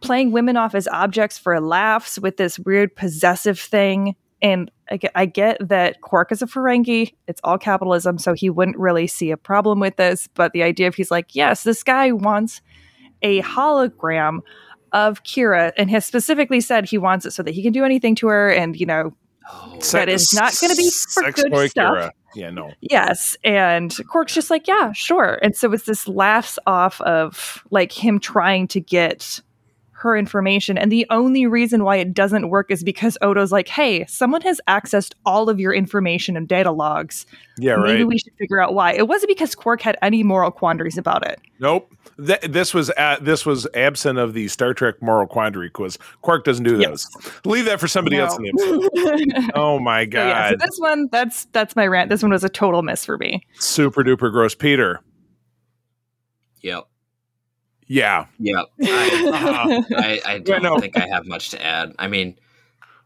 playing women off as objects for laughs with this weird possessive thing. And I get that Quark is a Ferengi. It's all capitalism, so he wouldn't really see a problem with this. But the idea of he's like, yes, this guy wants a hologram of Kira and has specifically said he wants it so that he can do anything to her. And, that is not going to be for good stuff. Kira. Yeah, no. Yes. And Quark's just like, yeah, sure. And so it's this laughs off of him trying to get her information, and the only reason why it doesn't work is because Odo's like, hey, someone has accessed all of your information and data logs. Yeah, right. Maybe we should figure out why. It wasn't because Quark had any moral quandaries about it. Nope. This was absent of the Star Trek moral quandary quiz. Quark doesn't do those. Yes. Leave that for somebody else in the episode. Oh my God. So, so this one, that's my rant. This one was a total miss for me. Super duper gross. Peter. Yep. Yeah. Yeah. I don't think I have much to add. I mean,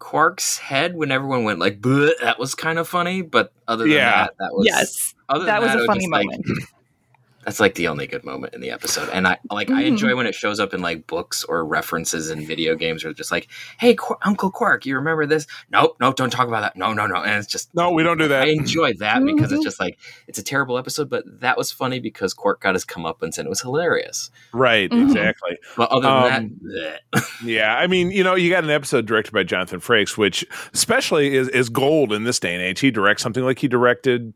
Quark's head when everyone went like, that was kind of funny, but other than that was a funny moment. That's like the only good moment in the episode. And I enjoy when it shows up in like books or references in video games, or just like, hey, Uncle Quark, you remember this? Nope, don't talk about that. No. And it's just, no, we don't do that. I enjoy that because it's just like, it's a terrible episode, but that was funny because Quark got his comeuppance and it was hilarious. Right. Mm-hmm. Exactly. But other than that, yeah, I mean, you know, you got an episode directed by Jonathan Frakes, which especially is gold in this day and age. He directs something like he's directed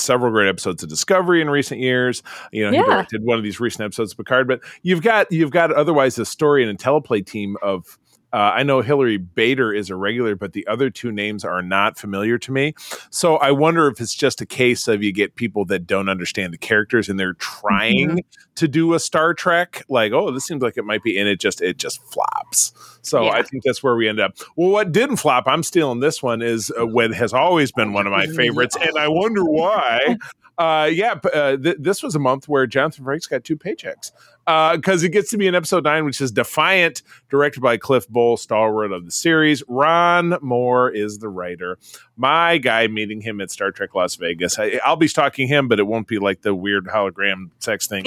several great episodes of Discovery in recent years. You know, yeah. He directed one of these recent episodes of Picard, but you've got otherwise a story and a teleplay team of, I know Hilary Bader is a regular, but the other two names are not familiar to me. So I wonder if it's just a case of you get people that don't understand the characters and they're trying to do a Star Trek, like, oh, this seems like it might be, and it just flops. So yeah. I think that's where we end up. Well, what didn't flop, I'm stealing this one, is what has always been one of my favorites, and I wonder why. This was a month where Jonathan Frakes got two paychecks. Because it gets to be in episode 9, which is Defiant, directed by Cliff Bull, stalwart of the series. Ron Moore is the writer. My guy, meeting him at Star Trek Las Vegas. I'll be stalking him, but it won't be like the weird hologram sex thing.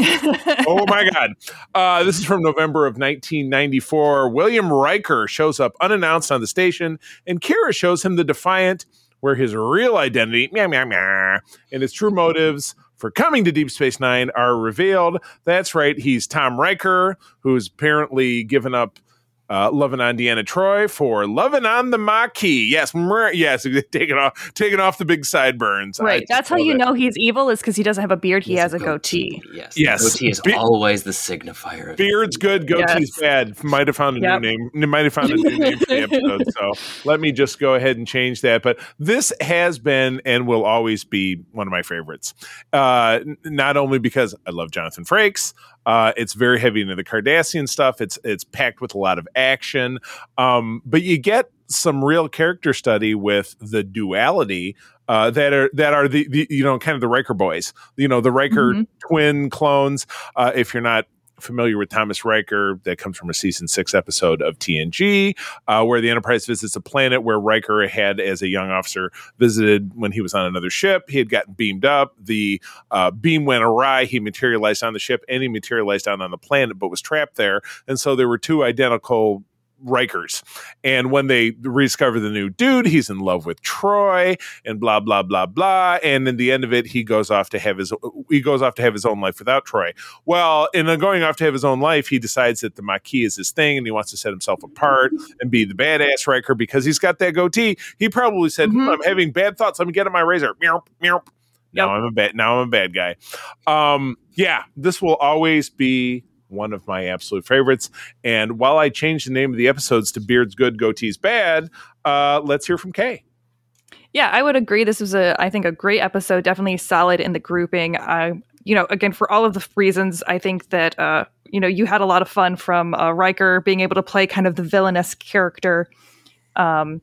Oh, my God. This is from November of 1994. William Riker shows up unannounced on the station, and Kira shows him the Defiant, where his real identity, and his true motives for coming to Deep Space Nine are revealed. That's right. He's Tom Riker, who's apparently given up loving on Deanna Troi for loving on the Maquis. Yes. Taking off the big sideburns. Right. That's how you know he's evil, is because he doesn't have a beard. He has a goatee. Yes. Goatee is always the signifier. Beard's good. Goatee's bad. Might have found a new name. Might have found a new name for the episode. So let me just go ahead and change that. But this has been and will always be one of my favorites. Not only because I love Jonathan Frakes. It's very heavy into the Cardassian stuff. It's packed with a lot of action. But you get some real character study with the duality that are the you know, kind of the Riker boys, you know, the Riker twin clones. If you're not familiar with Thomas Riker, that comes from a season 6 episode of TNG, where the Enterprise visits a planet where Riker had, as a young officer, visited when he was on another ship. He had gotten beamed up. The beam went awry. He materialized on the ship, and he materialized down on the planet, but was trapped there. And so there were two identical Rikers. And when they rediscover the new dude, he's in love with Troi and blah, blah, blah, blah. And in the end of it, he goes off to have his own life without Troi. Well, in going off to have his own life, he decides that the Maquis is his thing and he wants to set himself apart and be the badass Riker because he's got that goatee. He probably said, I'm having bad thoughts. Let me get on my razor. Meow, meow. Now I'm a bad guy. This will always be one of my absolute favorites. And while I changed the name of the episodes to Beard's Good, Goatee's Bad, let's hear from Kay. Yeah, I would agree. This was, I think, a great episode. Definitely solid in the grouping. Again, for all of the reasons, I think that, you had a lot of fun from Riker being able to play kind of the villainous character. And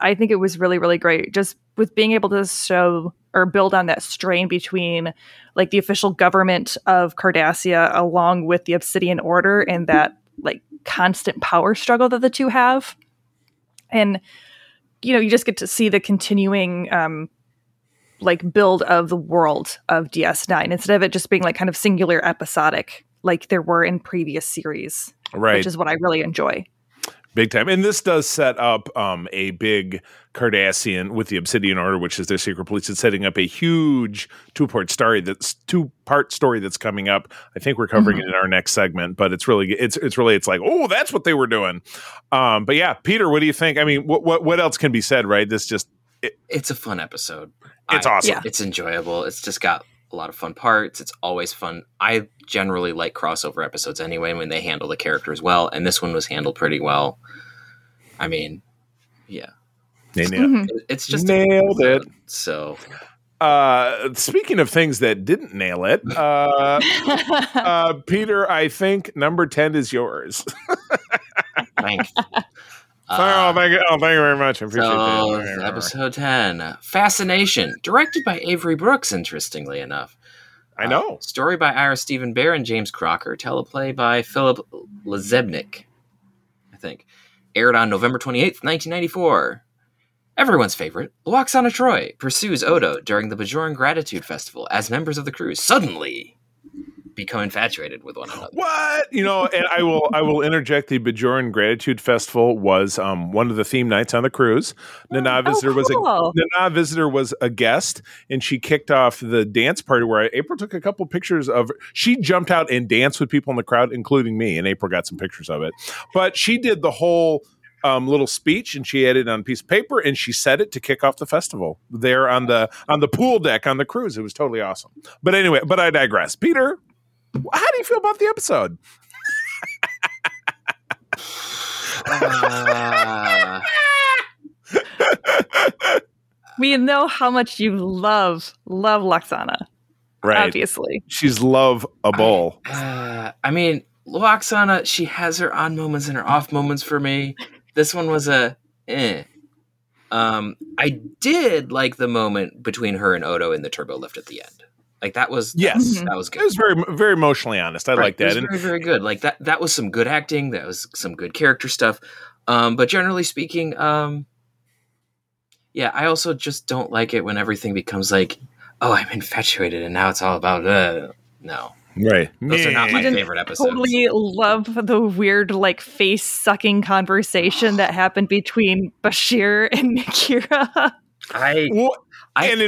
I think it was really, really great. Just with being able to show or build on that strain between like the official government of Cardassia along with the Obsidian Order and that like constant power struggle that the two have. And, you just get to see the continuing build of the world of DS9 instead of it just being like kind of singular episodic like there were in previous series, right? Which is what I really enjoy. Big time. And this does set up a big Cardassian with the Obsidian Order, which is their secret police. It's setting up a huge two-part story that's coming up. I think we're covering it in our next segment, but it's really like, oh, that's what they were doing. But yeah, Peter, what do you think? I mean, what else can be said, right? This just it's a fun episode. It's awesome. Yeah. It's enjoyable. It's just got a lot of fun parts. It's always fun. I generally like crossover episodes anyway when they handle the characters well, and this one was handled pretty well. I mean, yeah. It's just nailed it. So speaking of things that didn't nail it, Peter, I think number 10 is yours. Thanks. Thank you very much. I appreciate that. Episode 10, Fascination, directed by Avery Brooks, interestingly enough. I know. Story by Ira Stephen Bear and James Crocker. Teleplay by Philip Lezebnik, I think. Aired on November 28th, 1994. Everyone's favorite, Loxana Troi, pursues Odo during the Bajoran Gratitude Festival as members of the crew suddenly become infatuated with one another. What? You know, and I will interject, the Bajoran Gratitude Festival was one of the theme nights on the cruise. Nana Visitor was a guest, and she kicked off the dance party where April took a couple pictures of – she jumped out and danced with people in the crowd, including me, and April got some pictures of it. But she did the whole – little speech, and she had it on a piece of paper, and she said it to kick off the festival there on the pool deck on the cruise. It was totally awesome. But anyway, but I digress. Peter, how do you feel about the episode? We know how much you love Loxana, right? Obviously, she's loveable. I mean, Loxana, she has her on moments and her off moments for me. This one was a eh. I did like the moment between her and Odo in the turbo lift at the end. Like that was good. It was very, very emotionally honest. I like that. It was very, very good. Like that was some good acting. That was some good character stuff. But generally speaking, yeah, I also just don't like it when everything becomes like, oh, I'm infatuated, and now it's all about no. Right. Those are not my favorite episodes. I totally love the weird, like, face sucking conversation that happened between Bashir and Nakira. In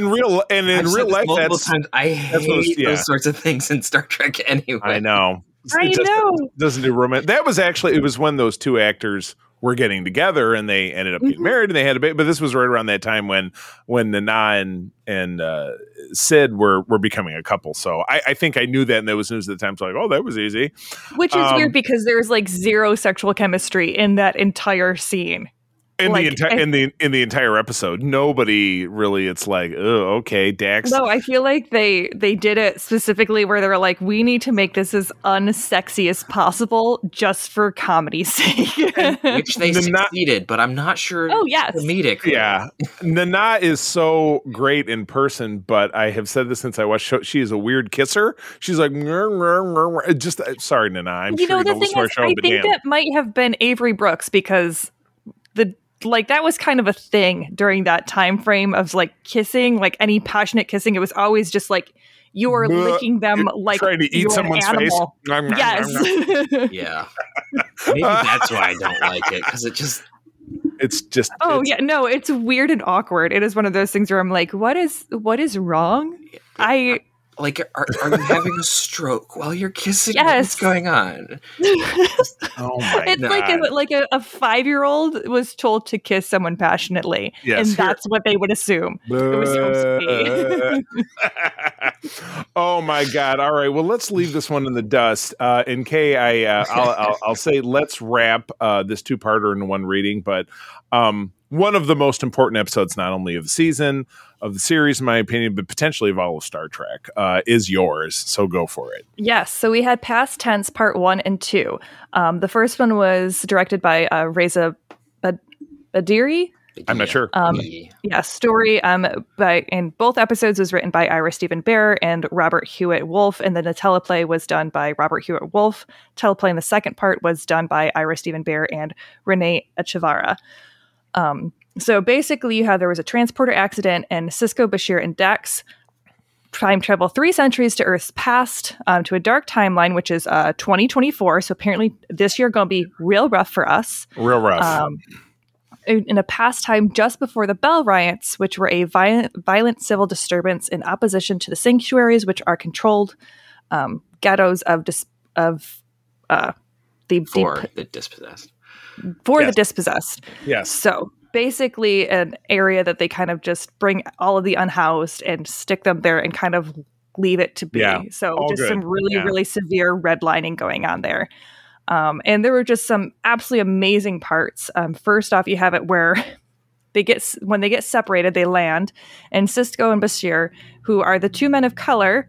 real life, I hate those sorts of things in Star Trek anyway. I know. It doesn't do romance. That was actually, it was when those two actors were getting together and they ended up getting married and they had a baby. But this was right around that time when Nana and Sid were becoming a couple. So I think I knew that, and that was news at the time. So like, oh, that was easy. Which is weird because there's like zero sexual chemistry in that entire scene. In the entire episode, nobody really. It's like, oh, okay, Dax. No, I feel like they did it specifically where they were like, we need to make this as unsexy as possible, just for comedy's sake. Which they succeeded, but I'm not sure. Oh yes, comedic. Yeah, Nana is so great in person, but I have said this since I watched. She is a weird kisser. She's like, just sorry, Nana. I think that might have been Avery Brooks because that was kind of a thing during that time frame of like kissing, like any passionate kissing. It was always just like you were licking them, like trying to eat someone's animal. Face. Yes. Yeah. Maybe that's why I don't like it, because it's just. Oh yeah, no, it's weird and awkward. It is one of those things where I'm like, what is wrong? Like, are you having a stroke while you're kissing? Yes. What's going on? Oh my God! It's like a 5-year-old was told to kiss someone passionately, yes, and that's what they would assume it was supposed to be. Oh my God! All right, well, let's leave this one in the dust. And Kay, I'll say let's wrap this two-parter in one reading, but one of the most important episodes, not only of the season, of the series, in my opinion, but potentially of all of Star Trek, is yours. So go for it. Yes. So we had Past Tense Parts 1 and 2. The first one was directed by Reza Badiri. I'm not sure. Story in both episodes was written by Ira Stephen Bear and Robert Hewitt Wolf, and then the teleplay was done by Robert Hewitt Wolf. Teleplay in the second part was done by Ira Stephen Bear and Renee Echevarria. So basically there was a transporter accident, and Sisko, Bashir, and Dax time travel 3 centuries to Earth's past, to a dark timeline, which is 2024. So apparently this year going to be real rough for us. Real rough. In a past time just before the Bell Riots, which were a violent civil disturbance in opposition to the sanctuaries, which are controlled ghettos of the dispossessed. Yes. So basically an area that they kind of just bring all of the unhoused and stick them there and kind of leave it to be. Yeah, so just good. Some really, really severe redlining going on there. And there were just some absolutely amazing parts. First off, you have it where when they get separated, they land, and Sisko and Bashir, who are the two men of color,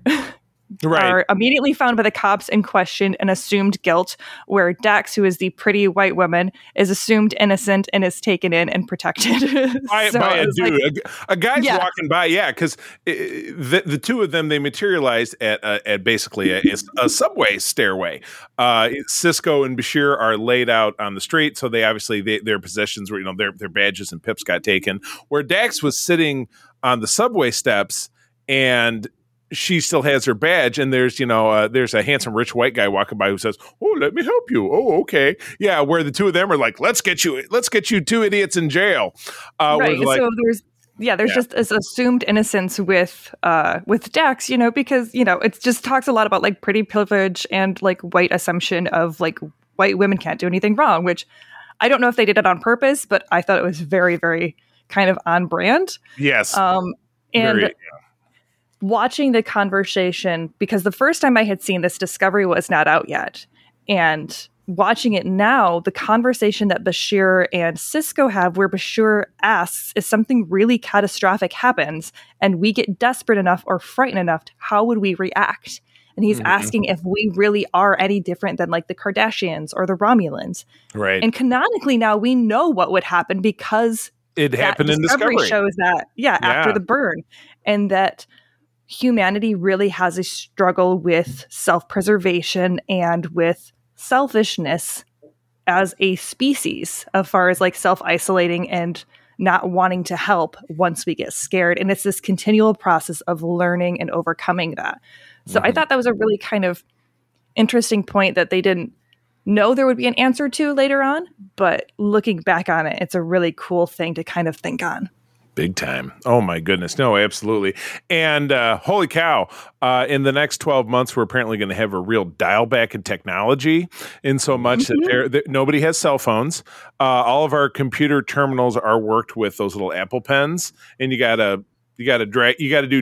right, are immediately found by the cops and questioned and assumed guilt, where Dax, who is the pretty white woman, is assumed innocent and is taken in and protected. by a dude. Like, a guy's walking by, yeah, because the two of them, they materialized at basically a subway stairway. Sisko and Bashir are laid out on the street, so they obviously, their possessions were, you know, their badges and pips got taken, where Dax was sitting on the subway steps, and she still has her badge, and there's, you know, there's a handsome rich white guy walking by who says, "Oh, let me help you." Oh, okay, yeah. Where the two of them are like, "Let's get you two idiots in jail." Right. Like, so there's just this assumed innocence with Dax, you know, because you know it just talks a lot about like pretty privilege and like white assumption of like white women can't do anything wrong, which I don't know if they did it on purpose, but I thought it was very, very kind of on brand. Yes. Watching the conversation, because the first time I had seen this, Discovery was not out yet. And watching it now, the conversation that Bashir and Sisko have, where Bashir asks, if something really catastrophic happens and we get desperate enough or frightened enough, how would we react? And he's asking if we really are any different than like the Kardashians or the Romulans. Right. And canonically now we know what would happen because it happened in Discovery. Shows that, after the burn. And that humanity really has a struggle with self-preservation and with selfishness as a species, as far as like self-isolating and not wanting to help once we get scared. And it's this continual process of learning and overcoming that. So I thought that was a really kind of interesting point that they didn't know there would be an answer to later on. But looking back on it, it's a really cool thing to kind of think on. Big time. Oh, my goodness. No, absolutely. And holy cow, in the next 12 months, we're apparently going to have a real dial back in technology in so much that nobody has cell phones. All of our computer terminals are worked with those little Apple Pens. And you got to do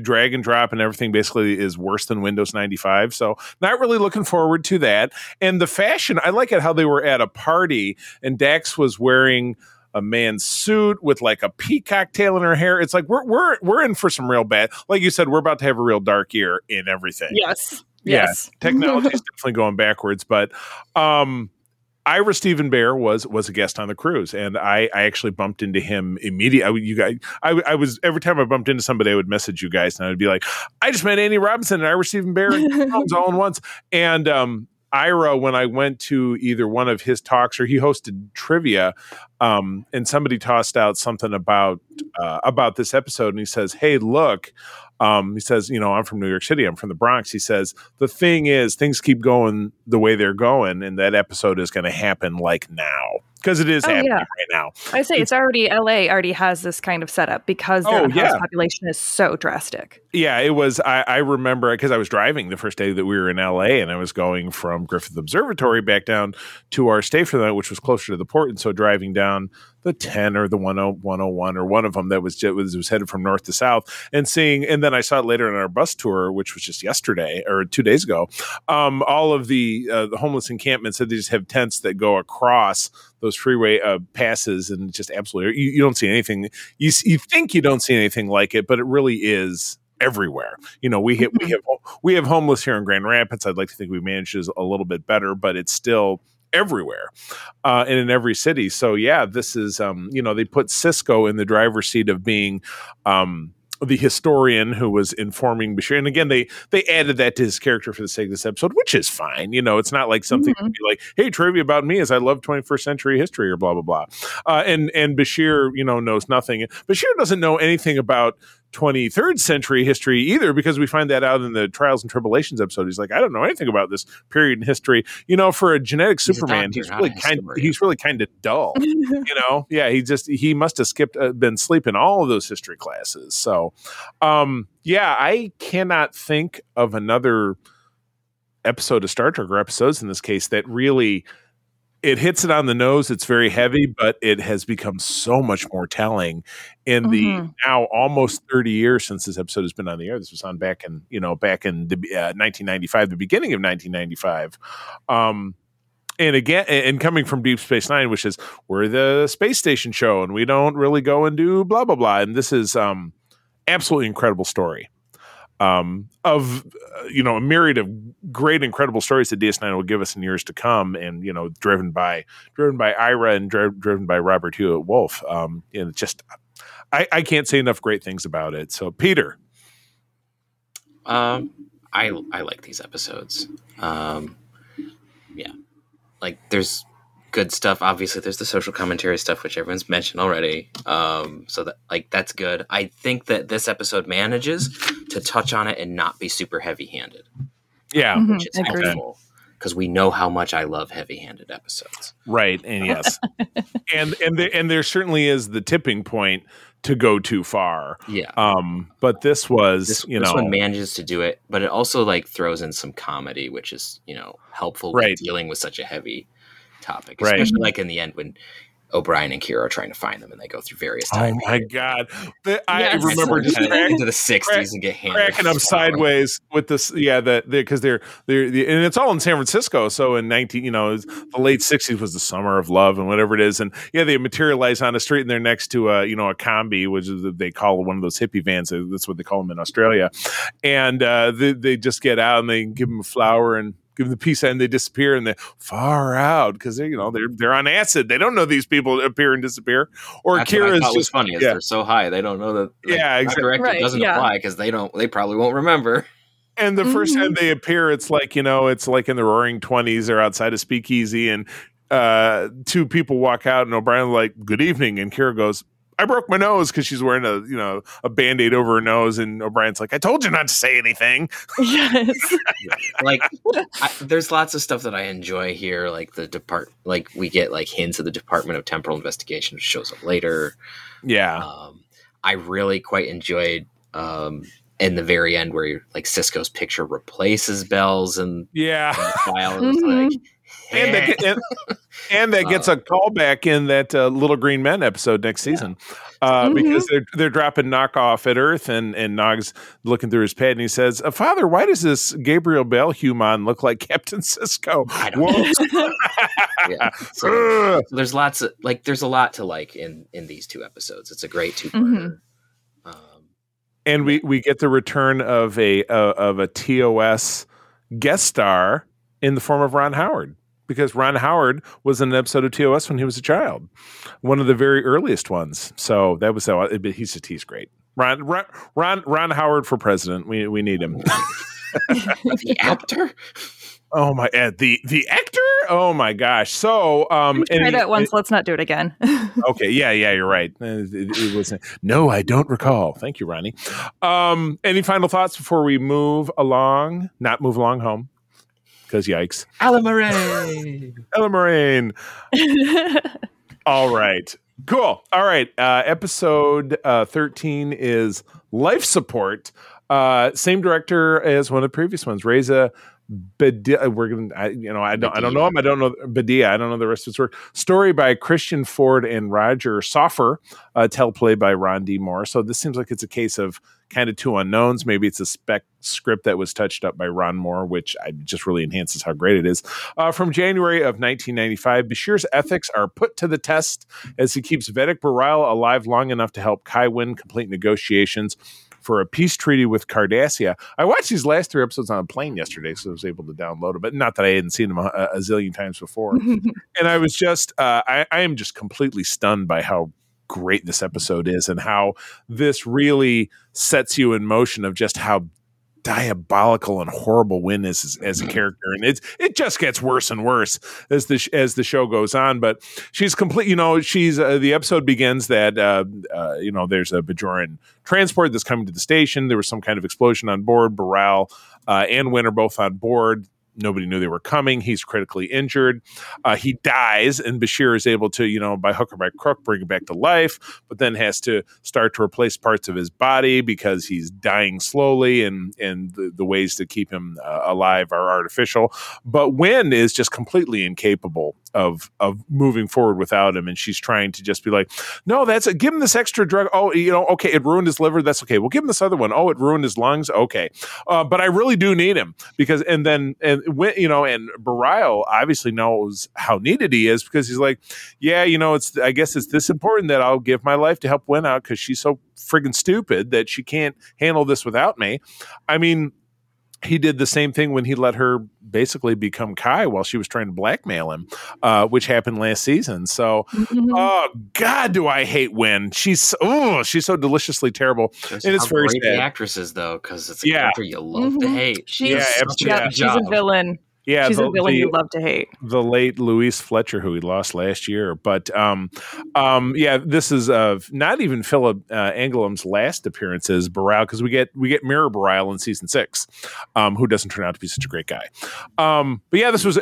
drag and drop, and everything basically is worse than Windows 95. So not really looking forward to that. And the fashion, I like it how they were at a party and Dax was wearing a man's suit with like a peacock tail in her hair. It's like we're in for some real bad. Like you said, we're about to have a real dark year in everything. Yes. Technology is definitely going backwards, but Ira Stephen Bear was a guest on the cruise, and I actually bumped into him immediately. Every time I bumped into somebody, I would message you guys, and I would be like, "I just met Andy Robinson and Ira Stephen Bear all in once." And Ira, when I went to either one of his talks or he hosted trivia, and somebody tossed out something about this episode, and he says, "Hey, look." He says, you know, I'm from New York City. I'm from the Bronx. He says, the thing is, things keep going the way they're going. And that episode is going to happen like now, because it is happening right now. I say it's already, LA already has this kind of setup because the population is so drastic. Yeah, it was. I remember because I was driving the first day that we were in LA, and I was going from Griffith Observatory back down to our stay for the night, which was closer to the port. And so driving down the 10 or the 101 or one of them that was headed from north to south, and then I saw it later in our bus tour, which was just yesterday or 2 days ago. All of the homeless encampments, that they just have tents that go across those freeway passes, and just absolutely, you don't see anything. You think you don't see anything like it, but it really is everywhere. You know, we have homeless here in Grand Rapids. I'd like to think we manage this a little bit better, but it's still everywhere and in every city. So yeah, this is they put Sisko in the driver's seat of being the historian who was informing Bashir. And again, they added that to his character for the sake of this episode, which is fine. You know, it's not like something to be like, hey, trivia about me is I love 21st century history or blah, blah, blah. And Bashir, you know, knows nothing. Bashir doesn't know anything about 23rd century history either, because we find that out in the Trials and Tribulations episode. He's like, I don't know anything about this period in history. You know, for a genetic Superman, he's really kind of dull. You know, yeah, he must have been sleeping all of those history classes. So, I cannot think of another episode of Star Trek, or episodes in this case, that really. It hits it on the nose. It's very heavy, but it has become so much more telling in the now almost 30 years since this episode has been on the air. This was on back in the 1995, the beginning of 1995. And again, and coming from Deep Space Nine, which is we're the space station show and we don't really go and do blah, blah, blah. And this is absolutely incredible story. A myriad of great, incredible stories that DS9 will give us in years to come, and you know, driven by Ira and driven by Robert Hewitt Wolf. And just, I can't say enough great things about it. So, Peter, I like these episodes. Like there's good stuff. Obviously, there's the social commentary stuff, which everyone's mentioned already. So that's good. I think that this episode manages to touch on it and not be super heavy-handed. Yeah. Which is helpful because we know how much I love heavy-handed episodes. Right. And yes. and there certainly is the tipping point to go too far. Yeah. But this was, this one manages to do it, but it also like throws in some comedy, which is, helpful right. dealing with such a heavy topic, especially right. like in the end when O'Brien and Kira are trying to find them, and they go through various times. Oh my god! I remember just into the 60s and get cracking up sideways with this. Yeah, because they're and it's all in San Francisco. So in the late 60s was the summer of love and whatever it is, and yeah, they materialize on the street and they're next to a combi, which is they call one of those hippie vans. That's what they call them in Australia, and they just get out and they give them a flower and. Give them the peace and they disappear and they're far out because they're on acid. They don't know these people appear and disappear. Or that's Kira's what was funny. Is they're so high they don't know that. Yeah, exactly. Right, doesn't apply because they probably won't remember. And the first time they appear, it's like it's like in the Roaring Twenties. They're outside a speakeasy and two people walk out and O'Brien's like, "Good evening," and Kira goes, "I broke my nose," because she's wearing a Band-Aid over her nose, and O'Brien's like, "I told you not to say anything." Yes. There's lots of stuff that I enjoy here, like we get like hints of the Department of Temporal Investigation, which shows up later. Yeah. I really quite enjoyed in the very end where like Sisko's picture replaces Bell's and file is like. And that gets a callback in that Little Green Men episode next season because they're dropping knockoff at Earth and Nog's looking through his pad and he says, "Father, why does this Gabriel Bell human look like Captain Sisko?" I don't know. Yeah. So there's lots of there's a lot to like in these two episodes. It's a great two-parter. Mm-hmm. And we get the return of a TOS guest star in the form of Ron Howard, because Ron Howard was in an episode of TOS when he was a child, one of the very earliest ones. So that was he's great. Ron Howard for president. We need him. The actor. Oh my! The actor. Oh my gosh! So tried that once. Let's not do it again. Okay. Yeah. You're right. It wasn't. No, I don't recall. Thank you, Ronnie. Any final thoughts before we move along? Not move along home. Because yikes. Ella Moraine. All right. Cool. All right. Episode 13 is Life Support. Same director as one of the previous ones, Reza Badia. I don't know Badia. I don't know the rest of his work. Story by Christian Ford and Roger Soffer. Teleplay by Ron D. Moore. So this seems like it's a case of kind of two unknowns. Maybe it's a spec script that was touched up by Ron Moore, which just really enhances how great it is. From January of 1995, Bashir's ethics are put to the test as he keeps Vedic Bareil alive long enough to help Kywin complete negotiations for a peace treaty with Cardassia. I watched these last three episodes on a plane yesterday, so I was able to download them, but not that I hadn't seen them a zillion times before. And I was just, I am just completely stunned by how great this episode is and how this really sets you in motion of just how diabolical and horrible Wynn is as a character, and it just gets worse and worse as the show goes on. But she's complete. She's the episode begins that there's a Bajoran transport that's coming to the station. There was some kind of explosion on board. Bareil and Wynn are both on board. Nobody knew they were coming. He's critically injured. He dies, and Bashir is able to, by hook or by crook, bring him back to life, but then has to start to replace parts of his body because he's dying slowly, and the ways to keep him alive are artificial. But Wynn is just completely incapable of moving forward without him, and she's trying to just be like, "No, that's it. Give him this extra drug. Oh, okay, it ruined his liver. That's okay. We'll give him this other one. Oh, it ruined his lungs. Okay, but I really do need him because." And Bareil obviously knows how needed he is because he's like, "Yeah, I guess it's this important that I'll give my life to help Wynn out because she's so friggin' stupid that she can't handle this without me." I mean, he did the same thing when he let her basically become Kai while she was trying to blackmail him, which happened last season. So, oh God, do I hate Wynn? She's so deliciously terrible. Just and it's very sad. The actresses though, because it's a character you love to hate. She's a villain. Yeah, she's a villain you love to hate. The late Louise Fletcher, who we lost last year. But yeah, this is not even Philip Angoulême's last appearance as Bareil, because we get Mira Bareil in season 6, who doesn't turn out to be such a great guy. But yeah, this was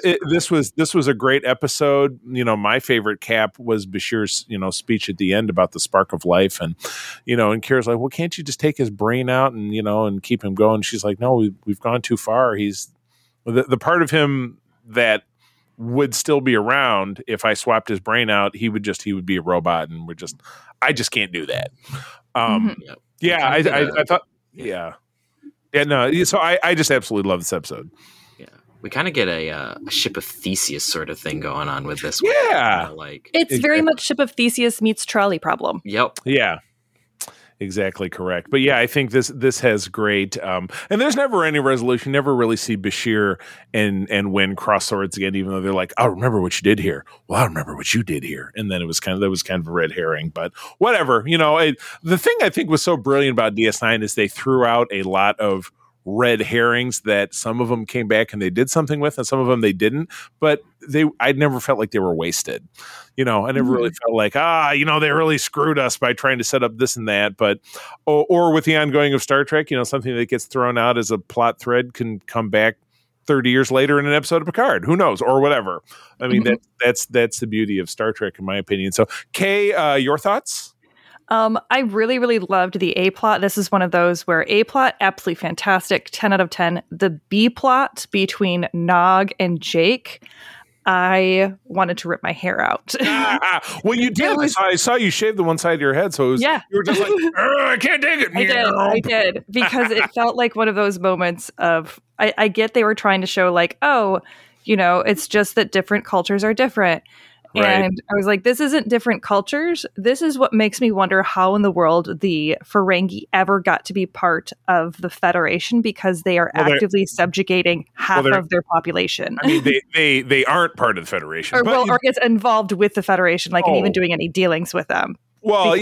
a great episode. You know, my favorite cap was Bashir's speech at the end about the spark of life, and Kira's like, well, can't you just take his brain out and keep him going? She's like, no, we've gone too far. He's the part of him that would still be around. If I swapped his brain out, he would be a robot, and I just can't do that. Yeah, I thought, yeah, no. So I just absolutely love this episode. Yeah, we kind of get a Ship of Theseus sort of thing going on with this. Yeah, it's very much Ship of Theseus meets Trolley Problem. Yep. Yeah. Exactly correct. But yeah, I think this has great and there's never any resolution. You never really see Bashir and Wynn cross swords again, even though they're like, I'll remember what you did here. Well, I remember what you did here. And then that was kind of a red herring, but whatever. The thing I think was so brilliant about DS9 is they threw out a lot of red herrings that some of them came back and they did something with, and some of them they didn't, but I never felt like they were wasted. I never really felt like, they really screwed us by trying to set up this and that, but, or with the ongoing of Star Trek, something that gets thrown out as a plot thread can come back 30 years later in an episode of Picard, who knows, or whatever. I mean, that's the beauty of Star Trek, in my opinion. So Kay, your thoughts? I really, really loved the A-plot. This is one of those where A-plot, absolutely fantastic, 10 out of 10. The B-plot between Nog and Jake, I wanted to rip my hair out. Well, you did. I saw you shave the one side of your head, so it was, you were just like, I can't take it. I did, because it felt like one of those moments of, I get they were trying to show like, it's just that different cultures are different. Right. And I was like, this isn't different cultures. This is what makes me wonder how in the world the Ferengi ever got to be part of the Federation, because they are actively subjugating half of their population. I mean, they aren't part of the Federation. Or gets involved with the Federation, and even doing any dealings with them. Well,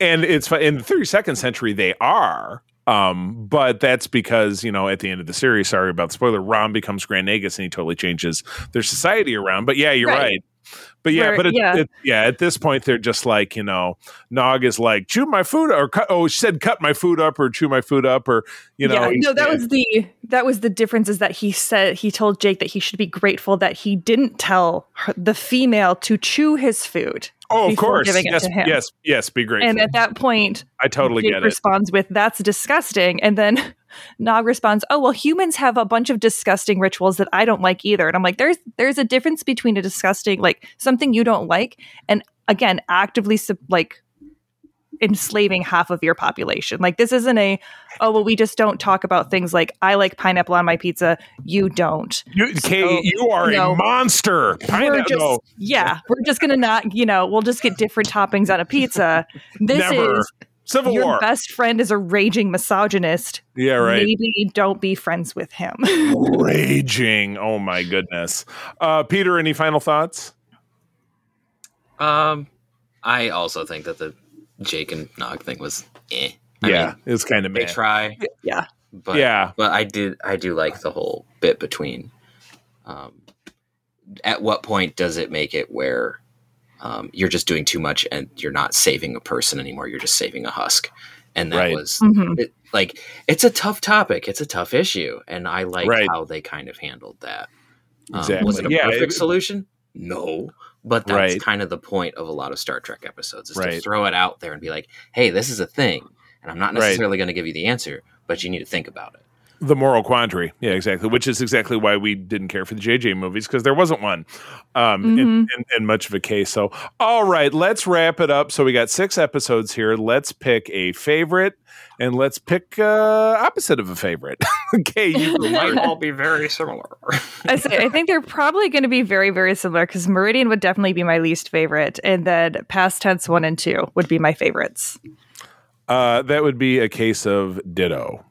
and it's in the 32nd century, they are. But that's because, at the end of the series, sorry about the spoiler, Rom becomes Grand Nagus and he totally changes their society around. But yeah, you're right. But yeah, at this point, they're just like, Nog is like, chew my food up, she said, cut my food up or chew my food up or, that was the difference, is that he told Jake that he should be grateful that he didn't tell the female to chew his food. Oh, of course. Yes, be grateful. And at that point, I totally Jake get it. Responds with, that's disgusting. And then Nog responds, oh, well, humans have a bunch of disgusting rituals that I don't like either. And I'm like, there's a difference between a disgusting, like something you don't like, and again, actively like enslaving half of your population. Like, this isn't we just don't talk about things like, I like pineapple on my pizza. You don't. Kay, you are a monster. Pineapple. We're just going to not, we'll just get different toppings on a pizza. This Never. Is Civil your War. Best friend is a raging misogynist. Yeah, right. Maybe don't be friends with him. Raging. Oh my goodness. Peter, any final thoughts? I also think that the Jake and Nog thing was eh. I mean, it was kind of meh. They try. Yeah. But I do like the whole bit between at what point does it make it where you're just doing too much and you're not saving a person anymore, you're just saving a husk. And that was it's a tough topic, it's a tough issue, and I like how they kind of handled that. Exactly. Was it a perfect solution? No. But that's kind of the point of a lot of Star Trek episodes, is to throw it out there and be like, hey, this is a thing, and I'm not necessarily going to give you the answer, but you need to think about it. The moral quandary. Yeah, exactly. Which is exactly why we didn't care for the JJ movies, because there wasn't one in much of a case. So, all right, let's wrap it up. So we got 6 episodes here. Let's pick a favorite, and let's pick opposite of a favorite. Okay, you might all be very similar. I think they're probably going to be very, very similar, because Meridian would definitely be my least favorite, and then Past Tense 1 and 2 would be my favorites. That would be a case of ditto.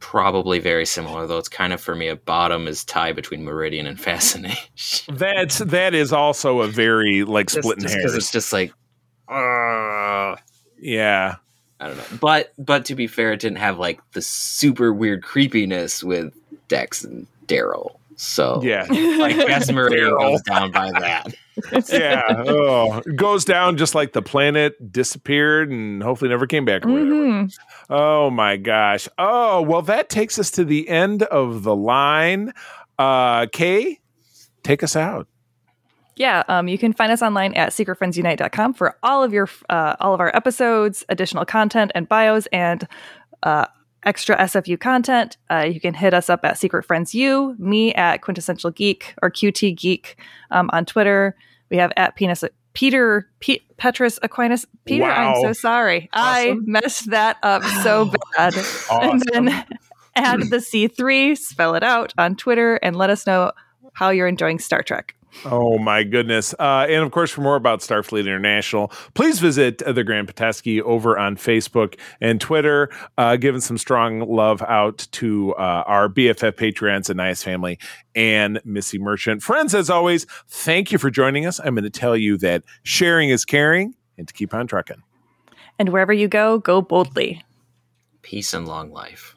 Probably very similar, though it's kind of, for me, a bottom is tie between Meridian and Fascination. That is also a very splitting hairs. Because it's just like, I don't know. But to be fair, it didn't have like the super weird creepiness with Dex and Daryl. So yeah, I guess Meridian goes down by that. Yeah, goes down just like the planet disappeared and hopefully never came back. Or mm-hmm. Oh my gosh! Oh well, that takes us to the end of the line. Kay, take us out. Yeah, you can find us online at secretfriendsunite.com for all of our episodes, additional content, and bios, and extra SFU content. You can hit us up at Secret Friends U, me at Quintessential Geek or QT Geek on Twitter. We have at Petrus Aquinas. Peter, wow. I'm so sorry. Awesome. I messed that up so bad. Awesome. And then add the C3, spell it out on Twitter, and let us know how you're enjoying Star Trek. Oh, my goodness. And, of course, for more about Starfleet International, please visit the Grand Petoskey over on Facebook and Twitter, giving some strong love out to our BFF Patreons, Anais family, and Missy Merchant. Friends, as always, thank you for joining us. I'm going to tell you that sharing is caring and to keep on trucking. And wherever you go, go boldly. Peace and long life.